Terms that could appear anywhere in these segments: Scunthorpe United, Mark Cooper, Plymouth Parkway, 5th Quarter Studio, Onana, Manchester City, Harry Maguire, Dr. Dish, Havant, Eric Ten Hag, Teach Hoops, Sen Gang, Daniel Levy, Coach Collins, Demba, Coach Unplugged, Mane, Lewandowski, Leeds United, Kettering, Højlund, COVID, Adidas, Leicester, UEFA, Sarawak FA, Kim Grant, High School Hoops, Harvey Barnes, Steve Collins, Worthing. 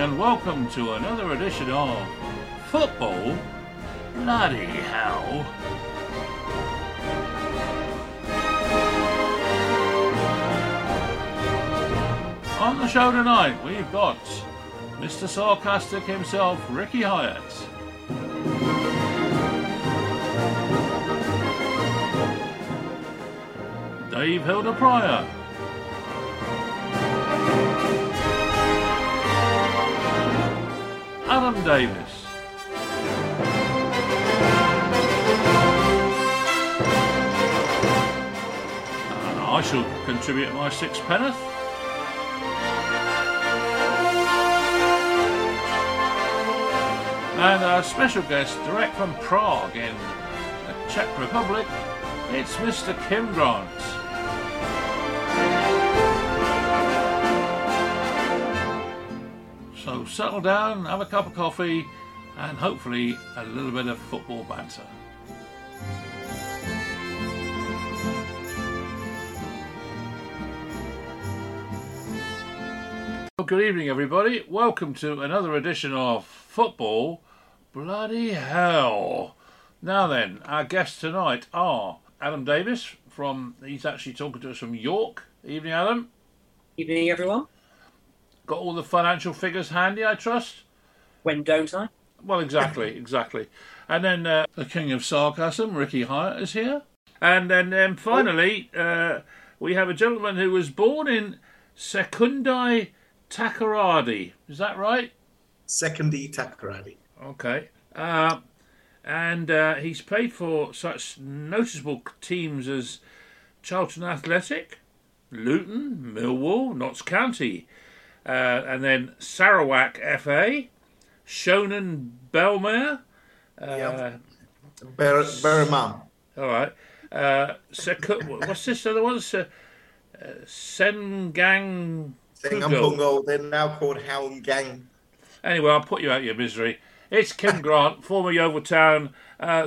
and welcome to another edition of Football Bloody Hell. On the show tonight, we've got Mr. Sarcastic himself, Ricky Hyatt. Dave Hilda Pryor. Adam Davis. And I shall contribute my sixpenneth. And our special guest, direct from Prague in the Czech Republic, it's Mr. Kim Grant. So settle down, have a cup of coffee, and hopefully a little bit of football banter. Well, good evening, everybody. Welcome to another edition of Football Bloody Hell. Now then, our guests tonight are Adam Davis from... He's actually talking to us from York. Evening, Adam. Evening, everyone. Got all the financial figures handy, I trust? When don't I? Well, exactly. And then the king of sarcasm, Ricky Hyatt, is here. And then finally, we have a gentleman who was born in Sekondi-Takoradi. Is that right? Sekondi-Takoradi. Okay. And he's played for such noticeable teams as Charlton Athletic, Luton, Millwall, Notts County... and then Sarawak FA, Shonan Bellmare. Berman. All right. What's this other one? Sen Gang. They're now called Hound Gang. Anyway, I'll put you out of your misery. It's Kim Grant, former Yeovil Town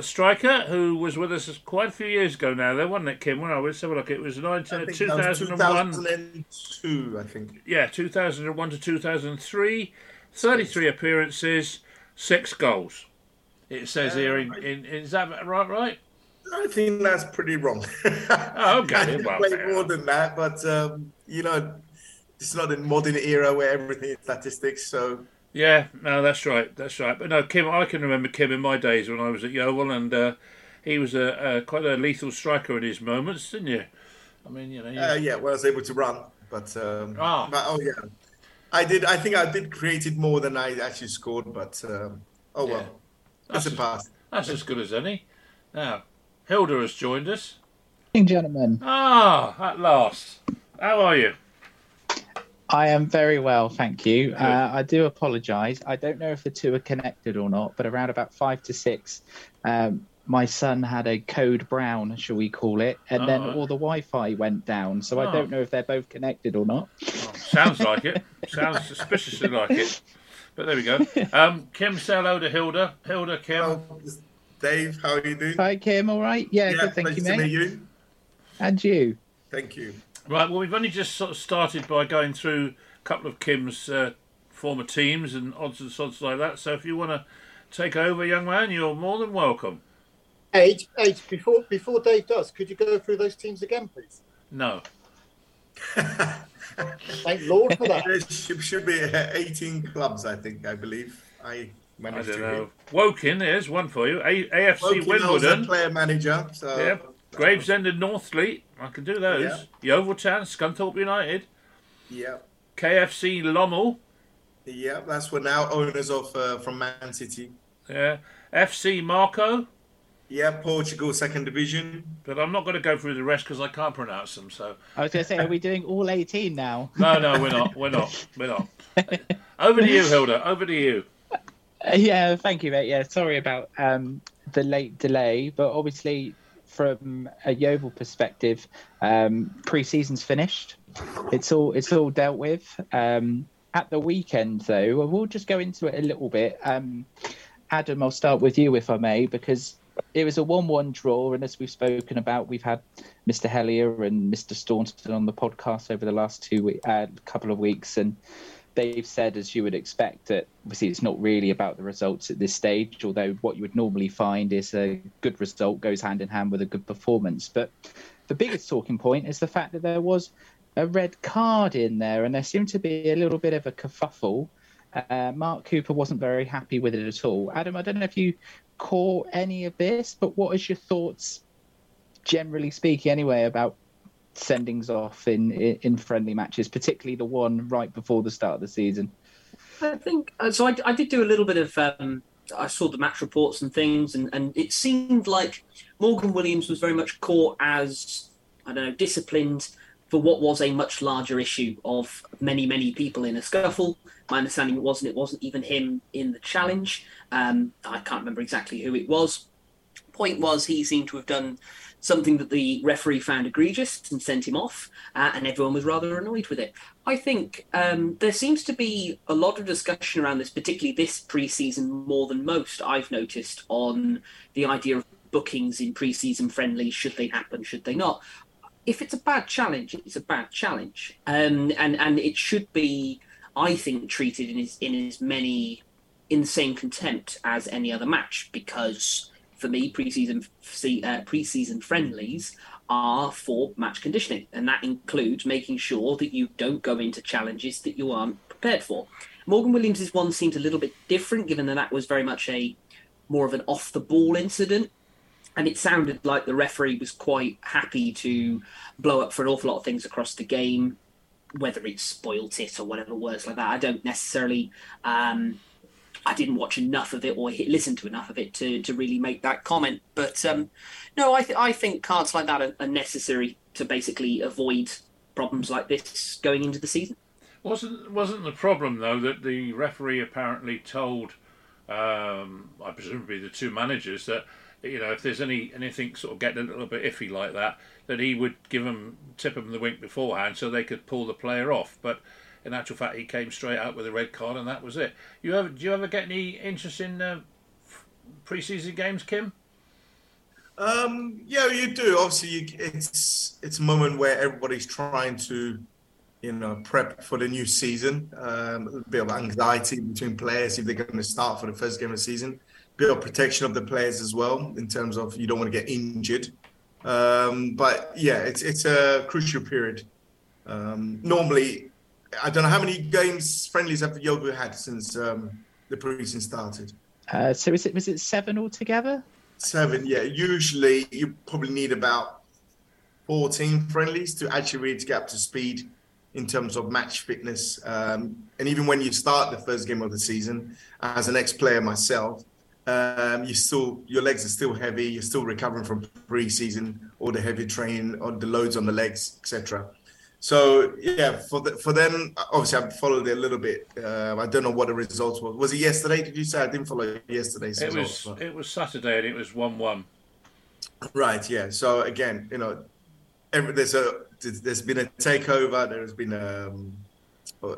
striker, who was with us quite a few years ago now, though, wasn't it, Kim? When I was having a look, it was 2001. 2002, I think. Yeah, 2001 to 2003. 33 appearances, 6 goals. It says here, is that right? I think that's pretty wrong. Oh, okay. I didn't play more than that, but, it's not a modern era where everything is statistics, so... Yeah, no, that's right. But no, Kim, I can remember Kim in my days when I was at Yeovil, and he was quite a lethal striker in his moments, didn't you? I mean, well, I was able to run, but... I think I created more than I actually scored, but... That's a pass. That's as good as any. Now, Hilda has joined us. Good evening, gentlemen. At last. How are you? I am very well, thank you. I do apologise. I don't know if the two are connected or not, but around about 5 to 6, my son had a code brown, shall we call it, and then all the Wi-Fi went down, so I don't know if they're both connected or not. Oh, sounds like it. Sounds suspiciously like it. But there we go. Kim, say hello to Hilda. Hilda, Kim. Hello, Dave, how are you doing? Hi, Kim, all right? Yeah, good, thank you, mate. Nice to meet you. And you. Thank you. Right, well, we've only just sort of started by going through a couple of Kim's former teams and odds and sods like that. So if you want to take over, young man, you're more than welcome. Age, before Dave does, could you go through those teams again, please? No. Thank Lord for that. There should be 18 clubs, I believe. I don't know. Woking, there's one for you. AFC Woking Wimbledon. Was a player manager, so... Yeah. Gravesend and Northleet, I can do those. Yeah. Yeovil Town, Scunthorpe United. Yeah. KFC Lommel. Yeah, that's what now owners of from Man City. Yeah. FC Marco. Yeah, Portugal Second Division. But I'm not going to go through the rest because I can't pronounce them. So I was going to say, are we doing all 18 now? No, we're not. Over to you, Hilda. Over to you. Yeah, thank you, mate. Yeah, sorry about the late delay, but obviously. From a Yeovil perspective, pre-season's finished. It's all dealt with. At the weekend, though, we'll just go into it a little bit. Adam, I'll start with you, if I may, because it was a 1-1 draw, and as we've spoken about, we've had Mr. Hellier and Mr. Staunton on the podcast over the last couple of weeks, and they've said, as you would expect, that obviously it's not really about the results at this stage, although what you would normally find is a good result goes hand in hand with a good performance. But the biggest talking point is the fact that there was a red card in there, and there seemed to be a little bit of a kerfuffle. Mark Cooper wasn't very happy with it at all. Adam, I don't know if you caught any of this, but what is your thoughts, generally speaking anyway, about sendings off in friendly matches, particularly the one right before the start of the season? I think so. I did do a little bit of I saw the match reports and things, and it seemed like Morgan Williams was very much caught as, I don't know, disciplined for what was a much larger issue of many people in a scuffle. My understanding it wasn't even him in the challenge. I can't remember exactly who it was. Point was, he seemed to have done something that the referee found egregious and sent him off, and everyone was rather annoyed with it. I think there seems to be a lot of discussion around this, particularly this pre-season more than most, I've noticed, on the idea of bookings in pre-season friendlies. Should they happen, should they not? If it's a bad challenge, it's a bad challenge. And it should be, I think, treated in the same contempt as any other match, because for me, pre-season friendlies are for match conditioning, and that includes making sure that you don't go into challenges that you aren't prepared for. Morgan Williams' one seemed a little bit different, given that was very much more of an off-the-ball incident, and it sounded like the referee was quite happy to blow up for an awful lot of things across the game, whether it spoilt it or whatever words like that. I don't necessarily... I didn't watch enough of it or listen to enough of it to really make that comment. But I think cards like that are necessary to basically avoid problems like this going into the season. Wasn't the problem, though, that the referee apparently told, I presumably the two managers, that, you know, if there's anything sort of getting a little bit iffy like that, that he would tip them the wink beforehand so they could pull the player off. But in actual fact, he came straight out with a red card, and that was it. Do you ever get any interest in pre-season games, Kim? Yeah, you do. Obviously, it's a moment where everybody's trying to, prep for the new season. A bit of anxiety between players if they're going to start for the first game of the season. A bit of protection of the players as well, in terms of you don't want to get injured. But yeah, it's a crucial period. Normally, I don't know how many games friendlies have Yeovil had since the pre-season started. So was it 7 altogether? 7, yeah. Usually you probably need about 14 friendlies to actually really get up to speed in terms of match fitness. And even when you start the first game of the season, as an ex-player myself, your legs are still heavy. You're still recovering from pre-season, all the heavy training, all the loads on the legs, etc. So, yeah, for them, obviously, I've followed it a little bit. I don't know what the results were. Was it yesterday? Did you say? I didn't follow yesterday's results. It was Saturday, and it was 1-1. Right, yeah. So, again, there's been a takeover. There has been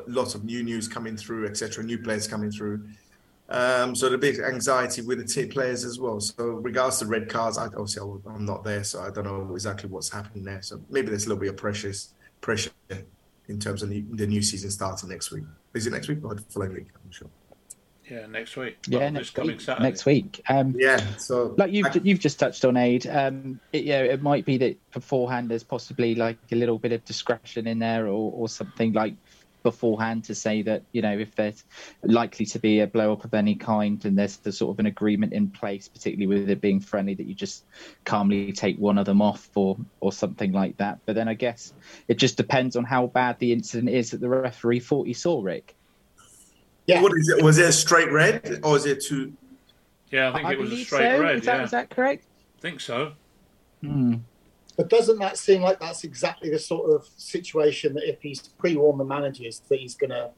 lots of new news coming through, etc., new players coming through. So, the big anxiety with the players as well. So, regards to red cards, I'm not there, so I don't know exactly what's happening there. So, maybe there's a little bit of pressure in terms of the new season starting next week. Is it next week or the following week? I'm sure. Yeah, next week. Yeah, next week. So like you've just touched on, Aid. It might be that beforehand there's possibly like a little bit of discretion in there or something like beforehand to say that, if there's likely to be a blow up of any kind and there's the sort of an agreement in place, particularly with it being friendly, that you just calmly take one of them off or something like that. But then I guess it just depends on how bad the incident is that the referee thought he saw, Rick. Yeah. What is it? Was it a straight red or is it two? Yeah, I think it was a straight red. Is that correct? I think so. Hmm. But doesn't that seem like that's exactly the sort of situation that if he's pre-warned the managers that he's going to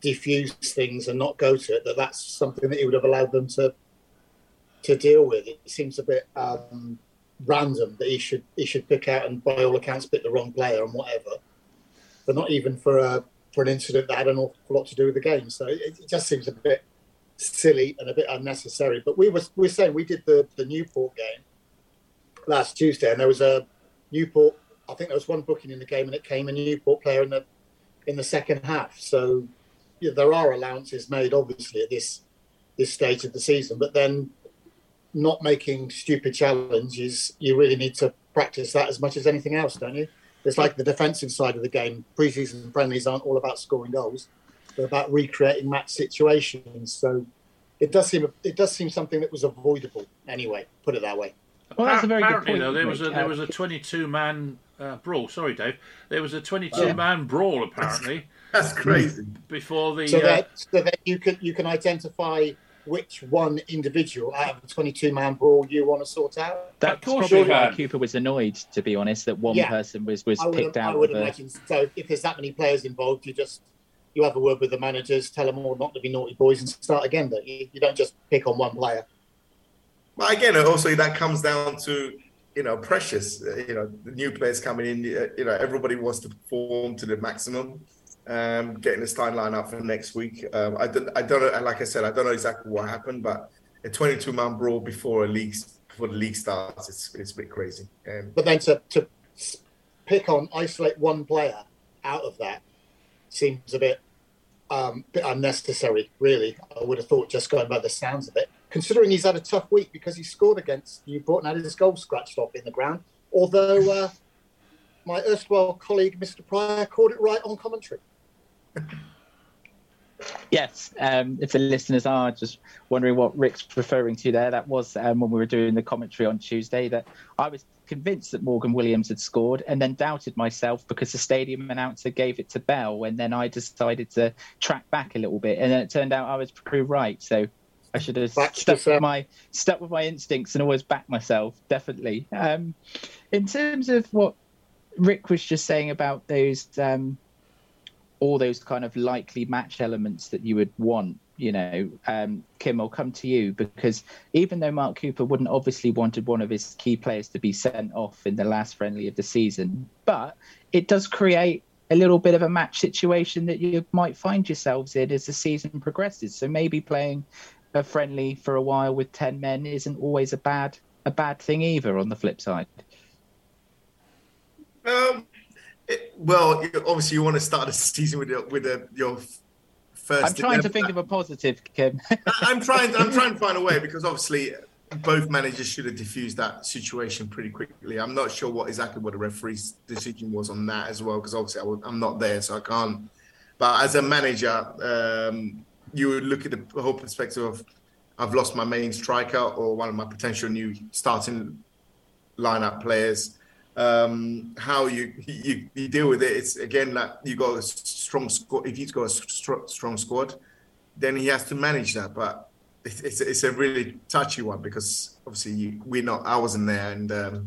diffuse things and not go to it, that's something that he would have allowed them to deal with? It seems a bit random that he should pick out and by all accounts pick the wrong player and whatever, but not even for an incident that had an awful lot to do with the game. So it just seems a bit silly and a bit unnecessary. But we were saying we did the Newport game last Tuesday, and there was a Newport, I think there was one booking in the game, and it came a Newport player in the second half. So there are allowances made, obviously, at this stage of the season. But then not making stupid challenges, you really need to practice that as much as anything else, don't you? It's like the defensive side of the game. Pre-season friendlies aren't all about scoring goals. They're about recreating match situations. So it does seem something that was avoidable anyway, put it that way. Well, that's a very good point. Though, there was a 22-man brawl. Sorry, Dave. There was a 22-man brawl, apparently. That's crazy. Before the... So that you can identify which one individual out of the 22-man brawl you want to sort out. That's probably why Cooper was annoyed, to be honest, that one person was picked out. I would imagine. So if there's that many players involved, you have a word with the managers, tell them all not to be naughty boys and start again, don't you? You don't just pick on one player. Well, again, also that comes down to, pressures. The new players coming in, everybody wants to perform to the maximum. Getting the starting line up for next week. I don't know. Like I said, I don't know exactly what happened, but a 22-man brawl before the league starts, it's a bit crazy. But then to isolate one player out of that seems a bit unnecessary, really. I would have thought, just going by the sounds of it, considering he's had a tough week because he scored against Newport and had his goal scratched off in the ground. Although my erstwhile colleague, Mr. Pryor, called it right on commentary. Yes, if the listeners are just wondering what Rick's referring to there, that was when we were doing the commentary on Tuesday, that I was convinced that Morgan Williams had scored and then doubted myself because the stadium announcer gave it to Bell, and then I decided to track back a little bit, and then it turned out I was pretty right, so I should have stuck with my instincts and always backed myself, definitely. In terms of what Rick was just saying about those... all those kind of likely match elements that you would want, Kim, I'll come to you, because even though Mark Cooper wouldn't obviously wanted one of his key players to be sent off in the last friendly of the season, but it does create a little bit of a match situation that you might find yourselves in as the season progresses. So maybe playing a friendly for a while with 10 men isn't always a bad thing either, on the flip side. Well, obviously, you want to start a season with your first. I'm trying to think of a positive, Kim. I'm trying to find a way, because obviously both managers should have diffused that situation pretty quickly. I'm not sure exactly what the referee's decision was on that as well, because obviously I'm not there, so I can't. But as a manager, you would look at the whole perspective of I've lost my main striker or one of my potential new starting lineup players. How you deal with it? It's again like you got a strong squad. If he's got a strong squad, then he has to manage that. But it's a really touchy one, because obviously I wasn't there, and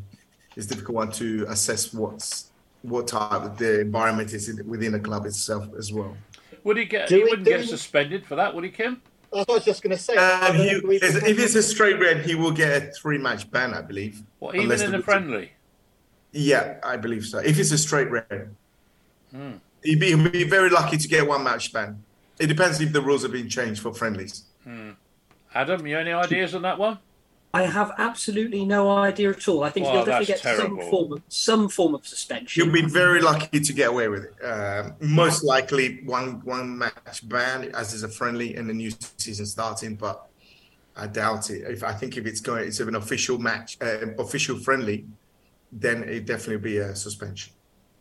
it's a difficult one to assess what type of the environment is within the club itself as well. Would he get? He wouldn't get suspended for that, would he, Kim? That's what I was just going to say. If it's a straight red, he will get a 3-match ban, I believe. What, even in a friendly? Yeah, I believe so. If it's a straight red, he'd be very lucky to get 1-match ban. It depends if the rules have been changed for friendlies. Adam, you any ideas on that one? I have absolutely no idea at all. I think he'll definitely get some form of suspension. You'll be very lucky to get away with it. Most likely one-match ban, as is a friendly and the new season starting, but I doubt it. I think if it's an official match, official friendly, then it definitely be a suspension.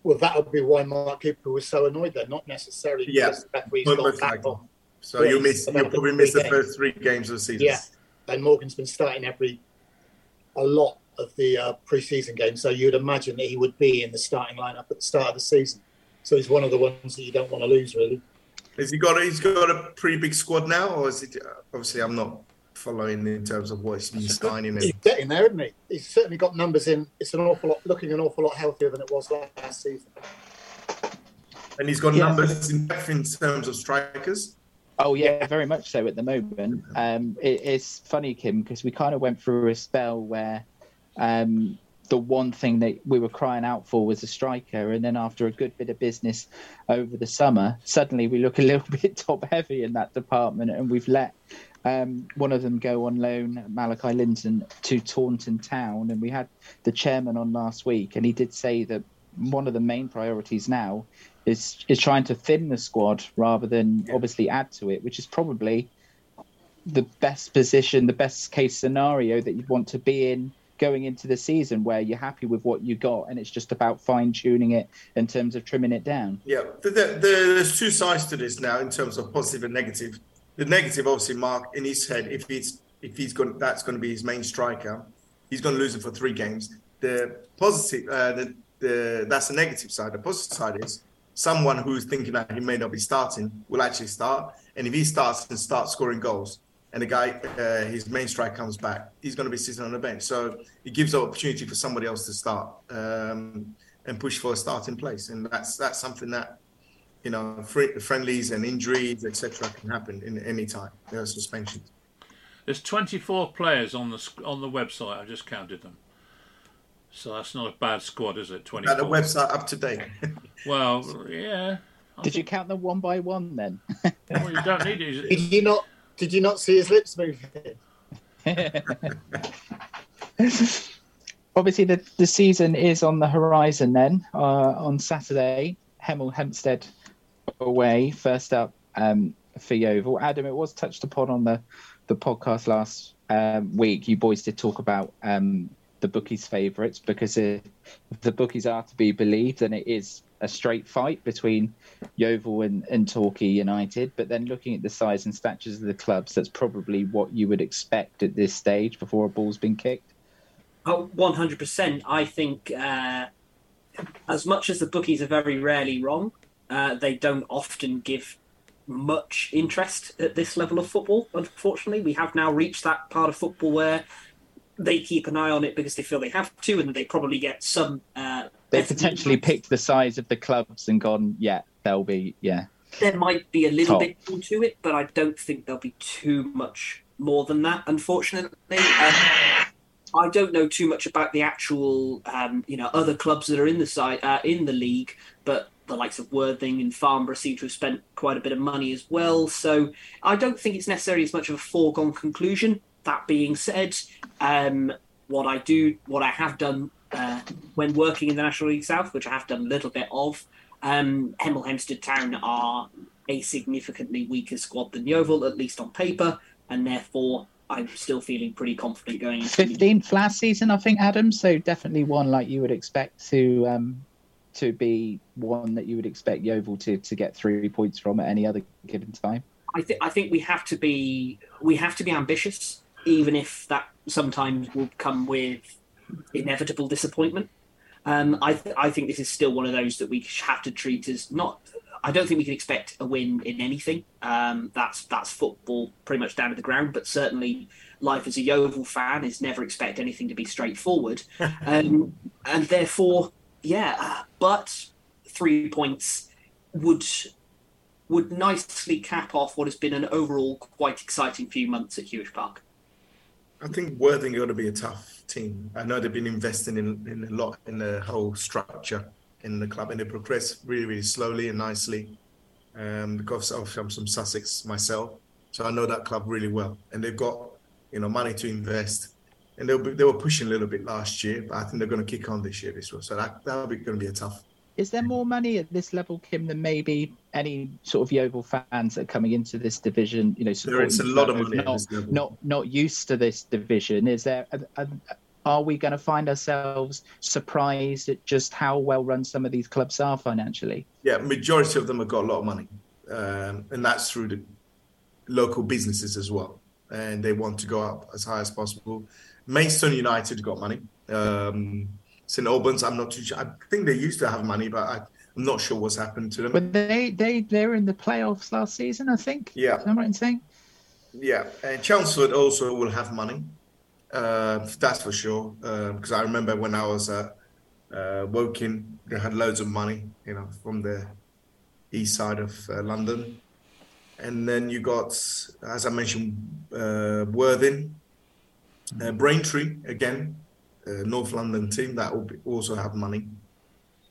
Well, that would be why Mark Cooper was so annoyed there, not necessarily because the referee's got back on. So you'll probably miss the first 3 games of the season. Yeah, and Morgan's been starting a lot of the pre-season games, so you'd imagine that he would be in the starting lineup at the start of the season. So he's one of the ones that you don't want to lose, really. He's got a pretty big squad now, or is it? Obviously, I'm not following in terms of what he's been signing. He's getting there, isn't he? He's certainly got numbers in. It's an awful lot healthier than it was last season. And he's got numbers in depth in terms of strikers. Oh, yeah, very much so at the moment. It's funny, Kim, because we kind of went through a spell where the one thing that we were crying out for was a striker. And then after a good bit of business over the summer, suddenly we look a little bit top-heavy in that department, and we've let... one of them go on loan, Malachi Linton, to Taunton Town. And we had the chairman on last week, and he did say that one of the main priorities now is trying to thin the squad rather than obviously add to it, which is probably the best position, the best case scenario that you'd want to be in going into the season, where you're happy with what you got and it's just about fine-tuning it in terms of trimming it down. Yeah, there's two sides to this now in terms of positive and negative. The negative, obviously, Mark, in his head, if he's going, that's going to be his main striker, he's going to lose it for 3 games. The positive, that's the negative side. The positive side is someone who's thinking that he may not be starting will actually start. And if he starts and starts scoring goals, and the guy, his main strike comes back, he's going to be sitting on the bench. So it gives the opportunity for somebody else to start and push for a starting place. And that's something that, you know, friendlies and injuries, etc., can happen in any time. There are suspensions. There's 24 players on the website. I just counted them. So that's not a bad squad, is it? 24. The website up to date. Well, yeah. Did you count them one by one then? Well, you don't need it. Did you not see his lips move? Obviously, the season is on the horizon then. On Saturday, Hemel Hempstead away, first up for Yeovil. Adam, it was touched upon on the podcast last week. You boys did talk about the bookies' favourites, because if the bookies are to be believed, then it is a straight fight between Yeovil and Torquay United. But then looking at the size and statures of the clubs, that's probably what you would expect at this stage before a ball's been kicked. Oh, 100%. I think as much as the bookies are very rarely wrong, they don't often give much interest at this level of football, unfortunately. We have now reached that part of football where they keep an eye on it because they feel they have to, and they probably get some... They potentially picked the size of the clubs and gone, There might be a little bit more to it, but I don't think there'll be too much more than that, unfortunately. I don't know too much about the actual, other clubs that are in the side in the league, but the likes of Worthing and Farnborough seem to have spent quite a bit of money as well. So I don't think it's necessarily as much of a foregone conclusion. That being said, what I have done when working in the National League South, which I have done a little bit of, Hemel Hempstead Town are a significantly weaker squad than Yeovil, at least on paper, and therefore I'm still feeling pretty confident going into 15th last season, I think, Adam. So definitely one like you would expect to be one that you would expect Yeovil to get 3 points from at any other given time. I think we have to be ambitious, even if that sometimes will come with inevitable disappointment. I think this is still one of those that we have to treat as not. I don't think we can expect a win in anything. That's football, pretty much down to the ground. But certainly, life as a Yeovil fan is never expect anything to be straightforward, and therefore, but 3 points would nicely cap off what has been an overall quite exciting few months at Hewish Park. I think Worthing are going to be a tough team. I know they've been investing in a lot in the whole structure in the club, and they progress really, really slowly and nicely. Because I'm from Sussex myself, so I know that club really well. And they've got money to invest. And they were pushing a little bit last year, but I think they're going to kick on this year. So that'll be going to be a tough. Is there more money at this level, Kim, than maybe any sort of Yeovil fans that are coming into this division? There is a lot of money. Not used to this division. Is there? Are we going to find ourselves surprised at just how well run some of these clubs are financially? Yeah, majority of them have got a lot of money, and that's through the local businesses as well. And they want to go up as high as possible. Maidstone United got money. St Albans, I'm not too sure. I think they used to have money, but I'm not sure what's happened to them. But they were in the playoffs last season, I think. Yeah. Am I right in saying? Yeah. And Chelmsford also will have money. That's for sure. Because I remember when I was at Woking, they had loads of money, from the east side of London. And then you got, as I mentioned, Worthing, Braintree again. North London team that will also have money.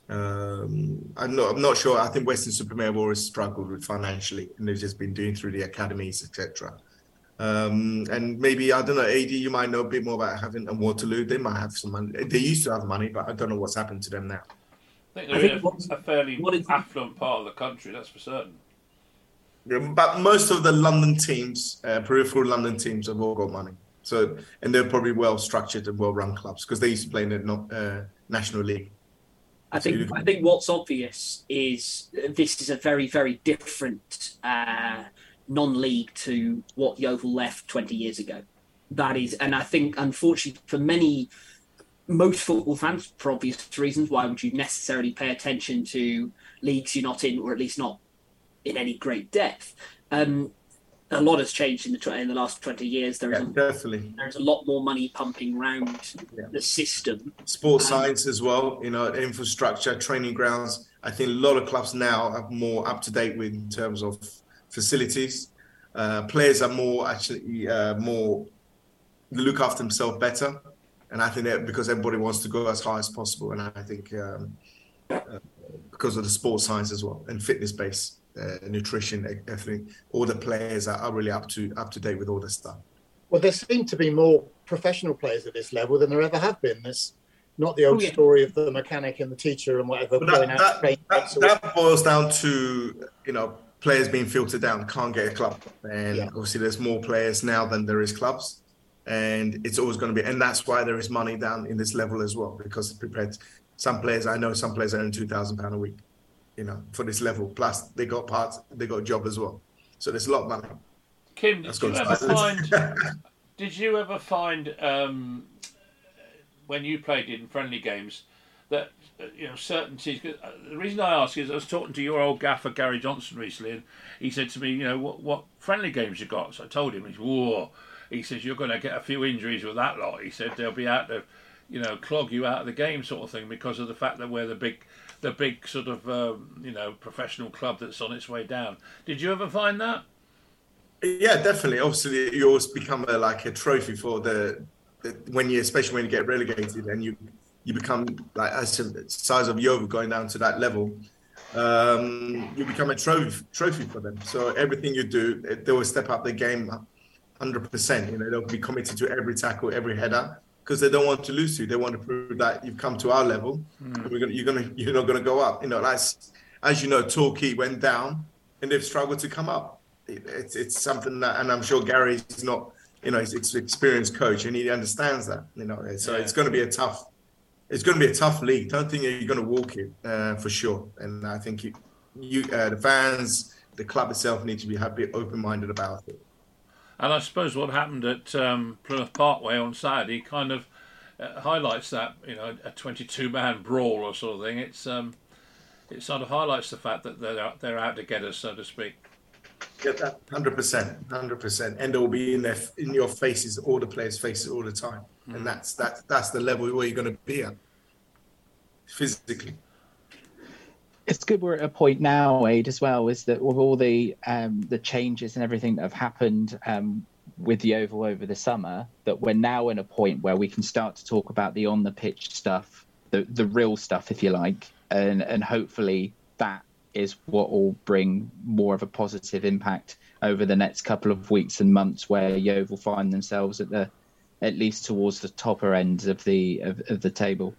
I'm not sure. I think Western Super Mare have always struggled with financially, and they've just been doing through the academies, etc. And maybe, I don't know, AD, you might know a bit more about Havant and Waterloo. They might have some money. They used to have money, but I don't know what's happened to them now. I think they're in a fairly affluent part of the country, that's for certain. Yeah, but most of the London teams, peripheral London teams, have all got money. So, and they're probably well-structured and well-run clubs because they used to play in the National League. I think what's obvious is this is a very, very different non-league to what Yeovil left 20 years ago. That is, and I think, unfortunately, for most football fans, for obvious reasons, why would you necessarily pay attention to leagues you're not in, or at least not in any great depth? A lot has changed in the last 20 years. There's a lot more money pumping around the system. Sports science as well, infrastructure, training grounds. I think a lot of clubs now are more up to date with in terms of facilities. Players are more look after themselves better. And I think that because everybody wants to go as high as possible. And I think because of the sports science as well and fitness base. Nutrition, everything. All the players are really up to date with all this stuff. Well, there seem to be more professional players at this level than there ever have been. There's not the old story of the mechanic and the teacher and whatever. That boils down to players being filtered down, can't get a club, and obviously there's more players now than there is clubs, and it's always going to be. And that's why there is money down in this level as well, because prepared. Some players earn £2,000 a week. For this level. Plus, they got a job as well. So there's a lot of money. Kim, did you ever find when you played in friendly games that certainties? The reason I ask is I was talking to your old gaffer Gary Johnson recently, and he said to me, what friendly games you got? So I told him, he says you're going to get a few injuries with that lot. He said they'll be out to clog you out of the game sort of thing because of the fact that we're the big sort of, professional club that's on its way down. Did you ever find that? Yeah, definitely. Obviously, you always become a trophy for especially when you get relegated and you become, like, as to the size of Yeovil going down to that level, you become a trophy for them. So everything you do, they will step up their game 100%. They'll be committed to every tackle, every header. Because they don't want to lose you, they want to prove that you've come to our level. Mm. You're not gonna go up. Torquay went down, and they've struggled to come up. It's something that, and I'm sure Gary's not, he's an experienced coach, and he understands that. So it's gonna be a tough league. Don't think you're gonna walk it for sure. And I think you the fans, the club itself, need to be happy, open-minded about it. And I suppose what happened at Plymouth Parkway on Saturday kind of highlights that, a 22-man brawl or sort of thing. It sort of highlights the fact that they're out to get us, so to speak. Yeah, 100%. And they'll be in your faces, all the players' faces all the time. Mm. And that's the level where you're going to be at, physically. It's good we're at a point now, Aid, as well, is that with all the changes and everything that have happened with Yeovil over the summer, that we're now in a point where we can start to talk about the on-the-pitch stuff, the real stuff, if you like, and hopefully that is what will bring more of a positive impact over the next couple of weeks and months, where Yeovil find themselves at least towards the topper end of the table.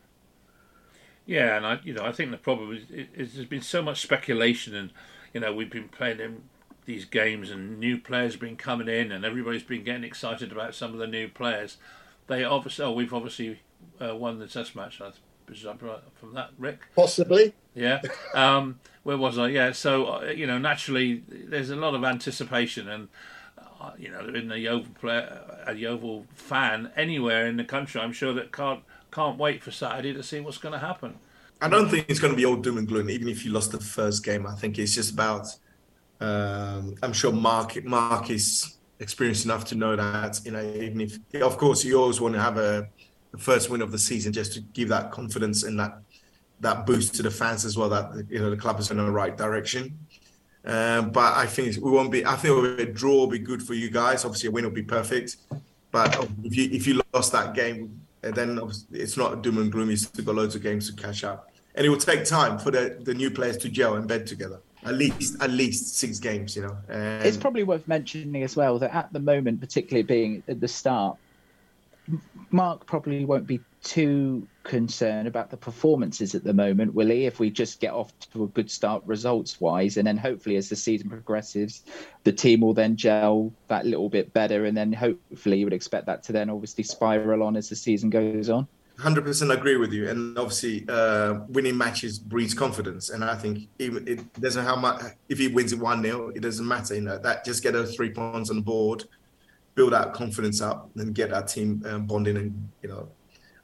Yeah, and I think the problem is there's been so much speculation, and we've been playing these games, and new players have been coming in, and everybody's been getting excited about some of the new players. We've obviously won the Test match. I presume from that, Rick. Possibly. Yeah. Where was I? Yeah. So naturally, there's a lot of anticipation, and in a Yeovil fan anywhere in the country, I'm sure that can't wait for Saturday to see what's going to happen. I don't think it's going to be all doom and gloom, even if you lost the first game. I think it's just about, I'm sure Mark is experienced enough to know that, even if, of course, you always want to have the first win of the season just to give that confidence and that boost to the fans as well, that, the club is in the right direction. But I think a draw will be good for you guys. Obviously, a win will be perfect. But if you lost that game, and then it's not doom and gloom. You've still got loads of games to catch up. And it will take time for the new players to gel and bed together. At least 6 games, And it's probably worth mentioning as well that at the moment, particularly being at the start, Mark probably won't be too concerned about the performances at the moment, Willie, if we just get off to a good start results-wise, and then hopefully as the season progresses, the team will then gel that little bit better, and then hopefully you would expect that to then obviously spiral on as the season goes on. 100% agree with you, and obviously winning matches breeds confidence, and I think even it doesn't how much if he wins it 1-0, it doesn't matter, you know, that just get those 3 points on the board, build that confidence up, and get that team bonding. And you know,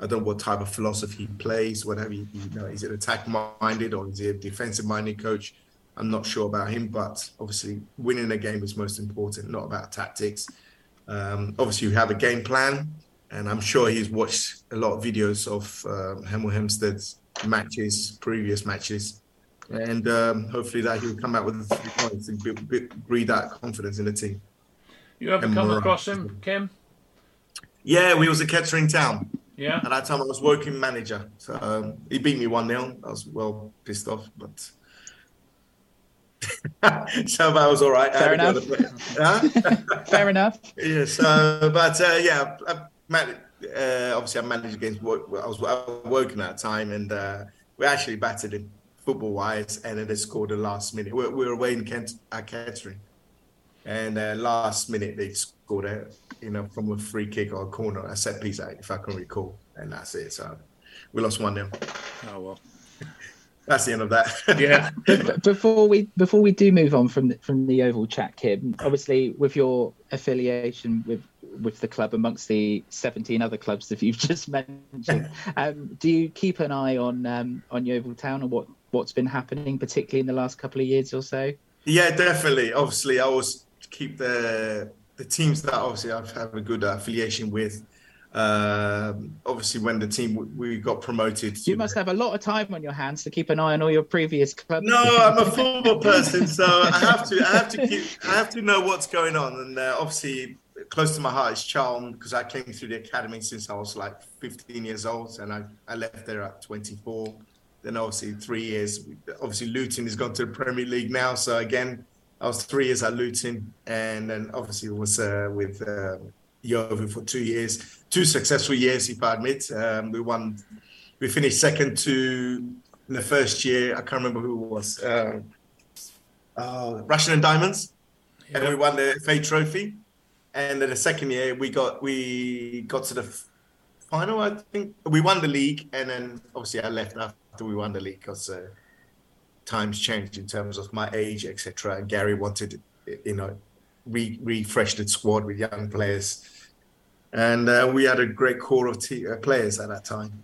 I don't know what type of philosophy he plays, whatever, you know, is it attack minded or is he a defensive minded coach? I'm not sure about him, but obviously winning a game is most important, not about tactics. Obviously you have a game plan. And I'm sure he's watched a lot of videos of Hemel Hempstead's matches, previous matches. And hopefully that he'll come out with 3 points and breed that confidence in the team. You ever come across him, Kim? Yeah, we was at Kettering Town. Yeah. At that time I was working manager. So he beat me 1-0. I was well pissed off, but... so that was all right. Fair enough. Fair enough. Yeah, so, but yeah... obviously, I managed against what I was working at the time, and we actually battered him football-wise, and then they scored the last minute. We were away in Kettering, and last minute they scored it, you know, from a free kick or a corner, a set piece, if I can recall, and that's it. So we lost 1-0. Oh well, that's the end of that. Yeah. before we do move on from the Oval chat, Kim, obviously with your affiliation with the club amongst the 17 other clubs that you've just mentioned. Do you keep an eye on Yeovil Town and what's been happening, particularly in the last couple of years or so? Yeah, definitely. Obviously, I always keep the teams that obviously I have a good affiliation with. Obviously, when the team we got promoted, you must have a lot of time on your hands to keep an eye on all your previous clubs. No, I'm a football person, so I have to know what's going on, and obviously. Close to my heart is Charlton, because I came through the academy since I was like 15 years old, and I left there at 24. Then obviously 3 years. Obviously Luton has gone to the Premier League now, so again, I was 3 years at Luton, and then obviously was with Yeovil for 2 years, two successful years, if I admit. We finished second to in the first year. I can't remember who it was. Russian and Diamonds, yeah. And we won the FA Trophy. And then the second year, we got to the final, I think. We won the league, and then obviously I left after we won the league because times changed in terms of my age, etc. And Gary wanted, you know, refresh the squad with young players. And we had a great core of players at that time,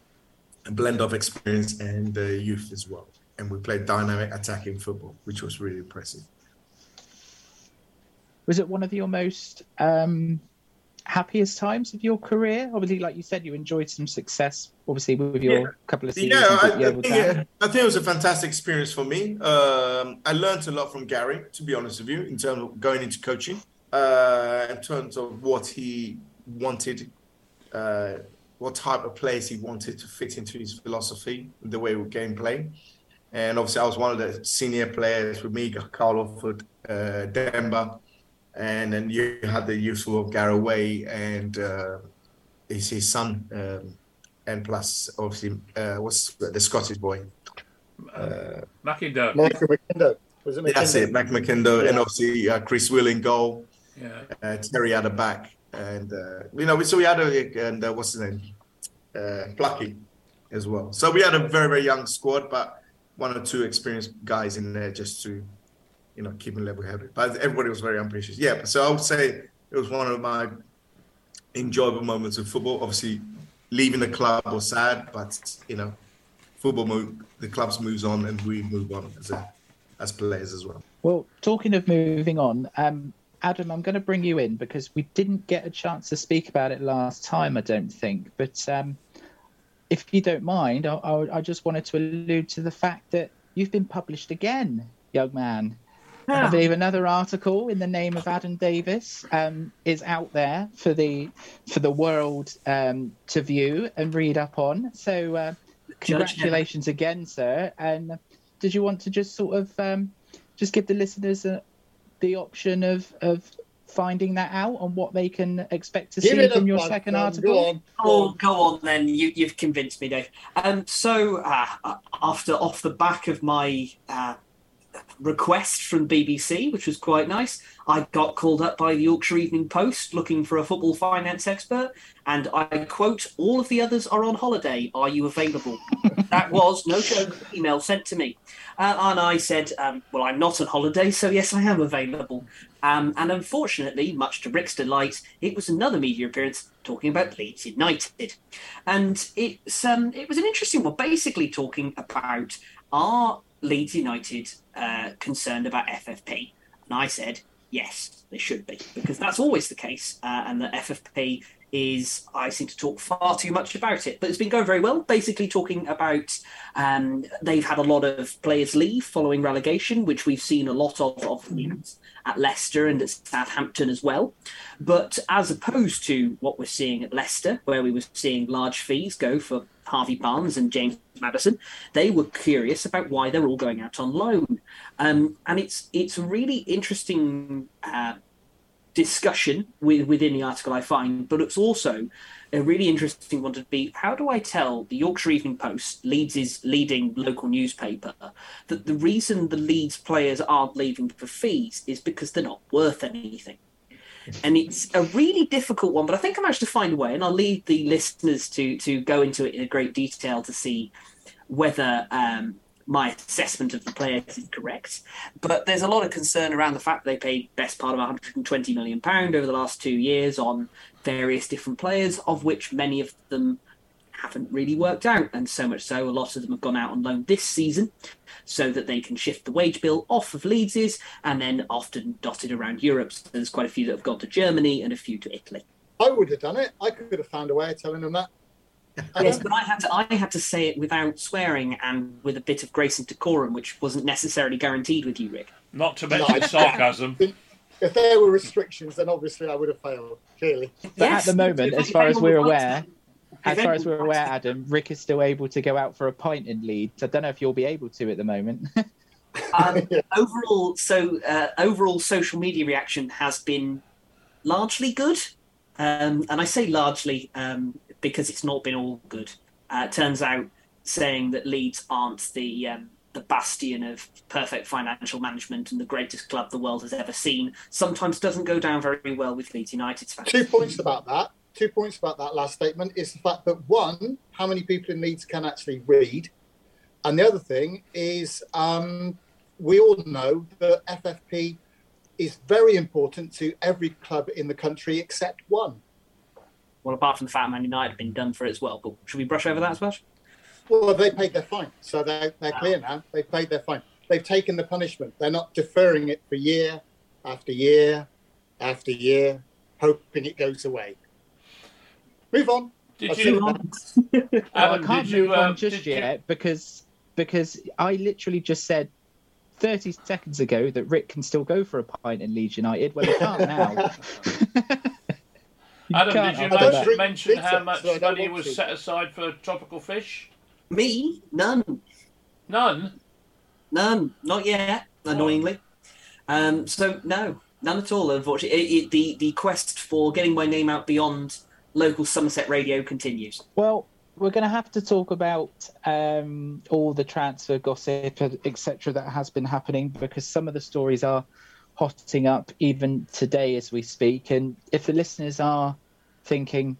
a blend of experience and youth as well. And we played dynamic attacking football, which was really impressive. Was it one of your most happiest times of your career? Obviously, like you said, you enjoyed some success, obviously, with your couple of seasons. Yeah, I think it was a fantastic experience for me. I learned a lot from Gary, to be honest with you, in terms of going into coaching, in terms of what he wanted, what type of players he wanted to fit into his philosophy, the way we game play. And obviously, I was one of the senior players with me, Carl Offord, Demba. And then you had the youthful of Garraway and his son, and plus, obviously, what's the Scottish boy? McIndoe. McIndoe. Was it McIndoe? That's it, McIndoe. Yeah. And obviously, Chris Will in goal. Yeah. Terry at the back. And, you know, so we had what's his name? Plucky as well. So we had a very, very young squad, but one or two experienced guys in there just to... you know, keeping level-headed. But everybody was very ambitious. Yeah, so I would say it was one of my enjoyable moments of football. Obviously, leaving the club was sad, but, you know, the clubs moves on and we move on as players as well. Well, talking of moving on, Adam, I'm going to bring you in because we didn't get a chance to speak about it last time, I don't think. But if you don't mind, I just wanted to allude to the fact that you've been published again, young man. I believe another article in the name of Adam Davis is out there for the world to view and read up on. So congratulations again, sir. And did you want to just sort of just give the listeners the option of finding that out and what they can expect to see from your second article? Go on then. You've convinced me, Dave. So after off the back of my request from BBC, which was quite nice, I got called up by the Yorkshire Evening Post looking for a football finance expert, and I quote, "All of the others are on holiday. Are you available?" That was, no joke, email sent to me. And I said, well, I'm not on holiday, so yes, I am available. And unfortunately, much to Rick's delight, it was another media appearance talking about Leeds United. And it was an interesting one, basically talking about, are Leeds United concerned about FFP? And I said, yes, they should be, because that's always the case. And the FFP is, I seem to talk far too much about it, but it's been going very well. Basically talking about they've had a lot of players leave following relegation, which we've seen a lot of at Leicester and at Southampton as well. But as opposed to what we're seeing at Leicester, where we were seeing large fees go for Harvey Barnes and James Madison, they were curious about why they're all going out on loan. And it's a really interesting discussion within the article, I find, but it's also a really interesting one to be, how do I tell the Yorkshire Evening Post, Leeds' leading local newspaper, that the reason the Leeds players aren't leaving for fees is because they're not worth anything? And it's a really difficult one, but I think I managed to find a way, and I'll leave the listeners to go into it in great detail to see whether my assessment of the players is correct. But there's a lot of concern around the fact that they paid best part of £120 million over the last 2 years on various different players, of which many of them haven't really worked out, and so much so a lot of them have gone out on loan this season so that they can shift the wage bill off of Leeds's, and then often dotted around Europe. So there's quite a few that have gone to Germany and a few to Italy. I would have done it. I could have found a way of telling them that. Yes, but I had to say it without swearing and with a bit of grace and decorum, which wasn't necessarily guaranteed with you, Rick. Not to mention sarcasm. If there were restrictions, then obviously I would have failed, clearly. But yes, at the moment, as far as we're aware, Adam, Rick is still able to go out for a pint in Leeds. I don't know if you'll be able to at the moment. Overall social media reaction has been largely good. And I say largely because it's not been all good. It turns out saying that Leeds aren't the bastion of perfect financial management and the greatest club the world has ever seen sometimes doesn't go down very well with Leeds United's fans. Two points about that last statement is the fact that, one, how many people in Leeds can actually read? And the other thing is we all know that FFP is very important to every club in the country except one. Well, apart from the fact Man United have been done for it as well, but should we brush over that as well? Well, they paid their fine, so they're clear now. They've paid their fine. They've taken the punishment. They're not deferring it for year after year after year, hoping it goes away. Move on. I can't move on just yet because I literally just said 30 seconds ago that Rick can still go for a pint in Leeds United. Well, he can't now. Adam, did you mention how much money was set aside for tropical fish? Me? None. None? None. Not yet, annoyingly. So, no, none at all, unfortunately. The quest for getting my name out beyond local Somerset radio continues. Well, we're going to have to talk about all the transfer gossip, etc., that has been happening, because some of the stories are hotting up even today as we speak. And if the listeners are thinking,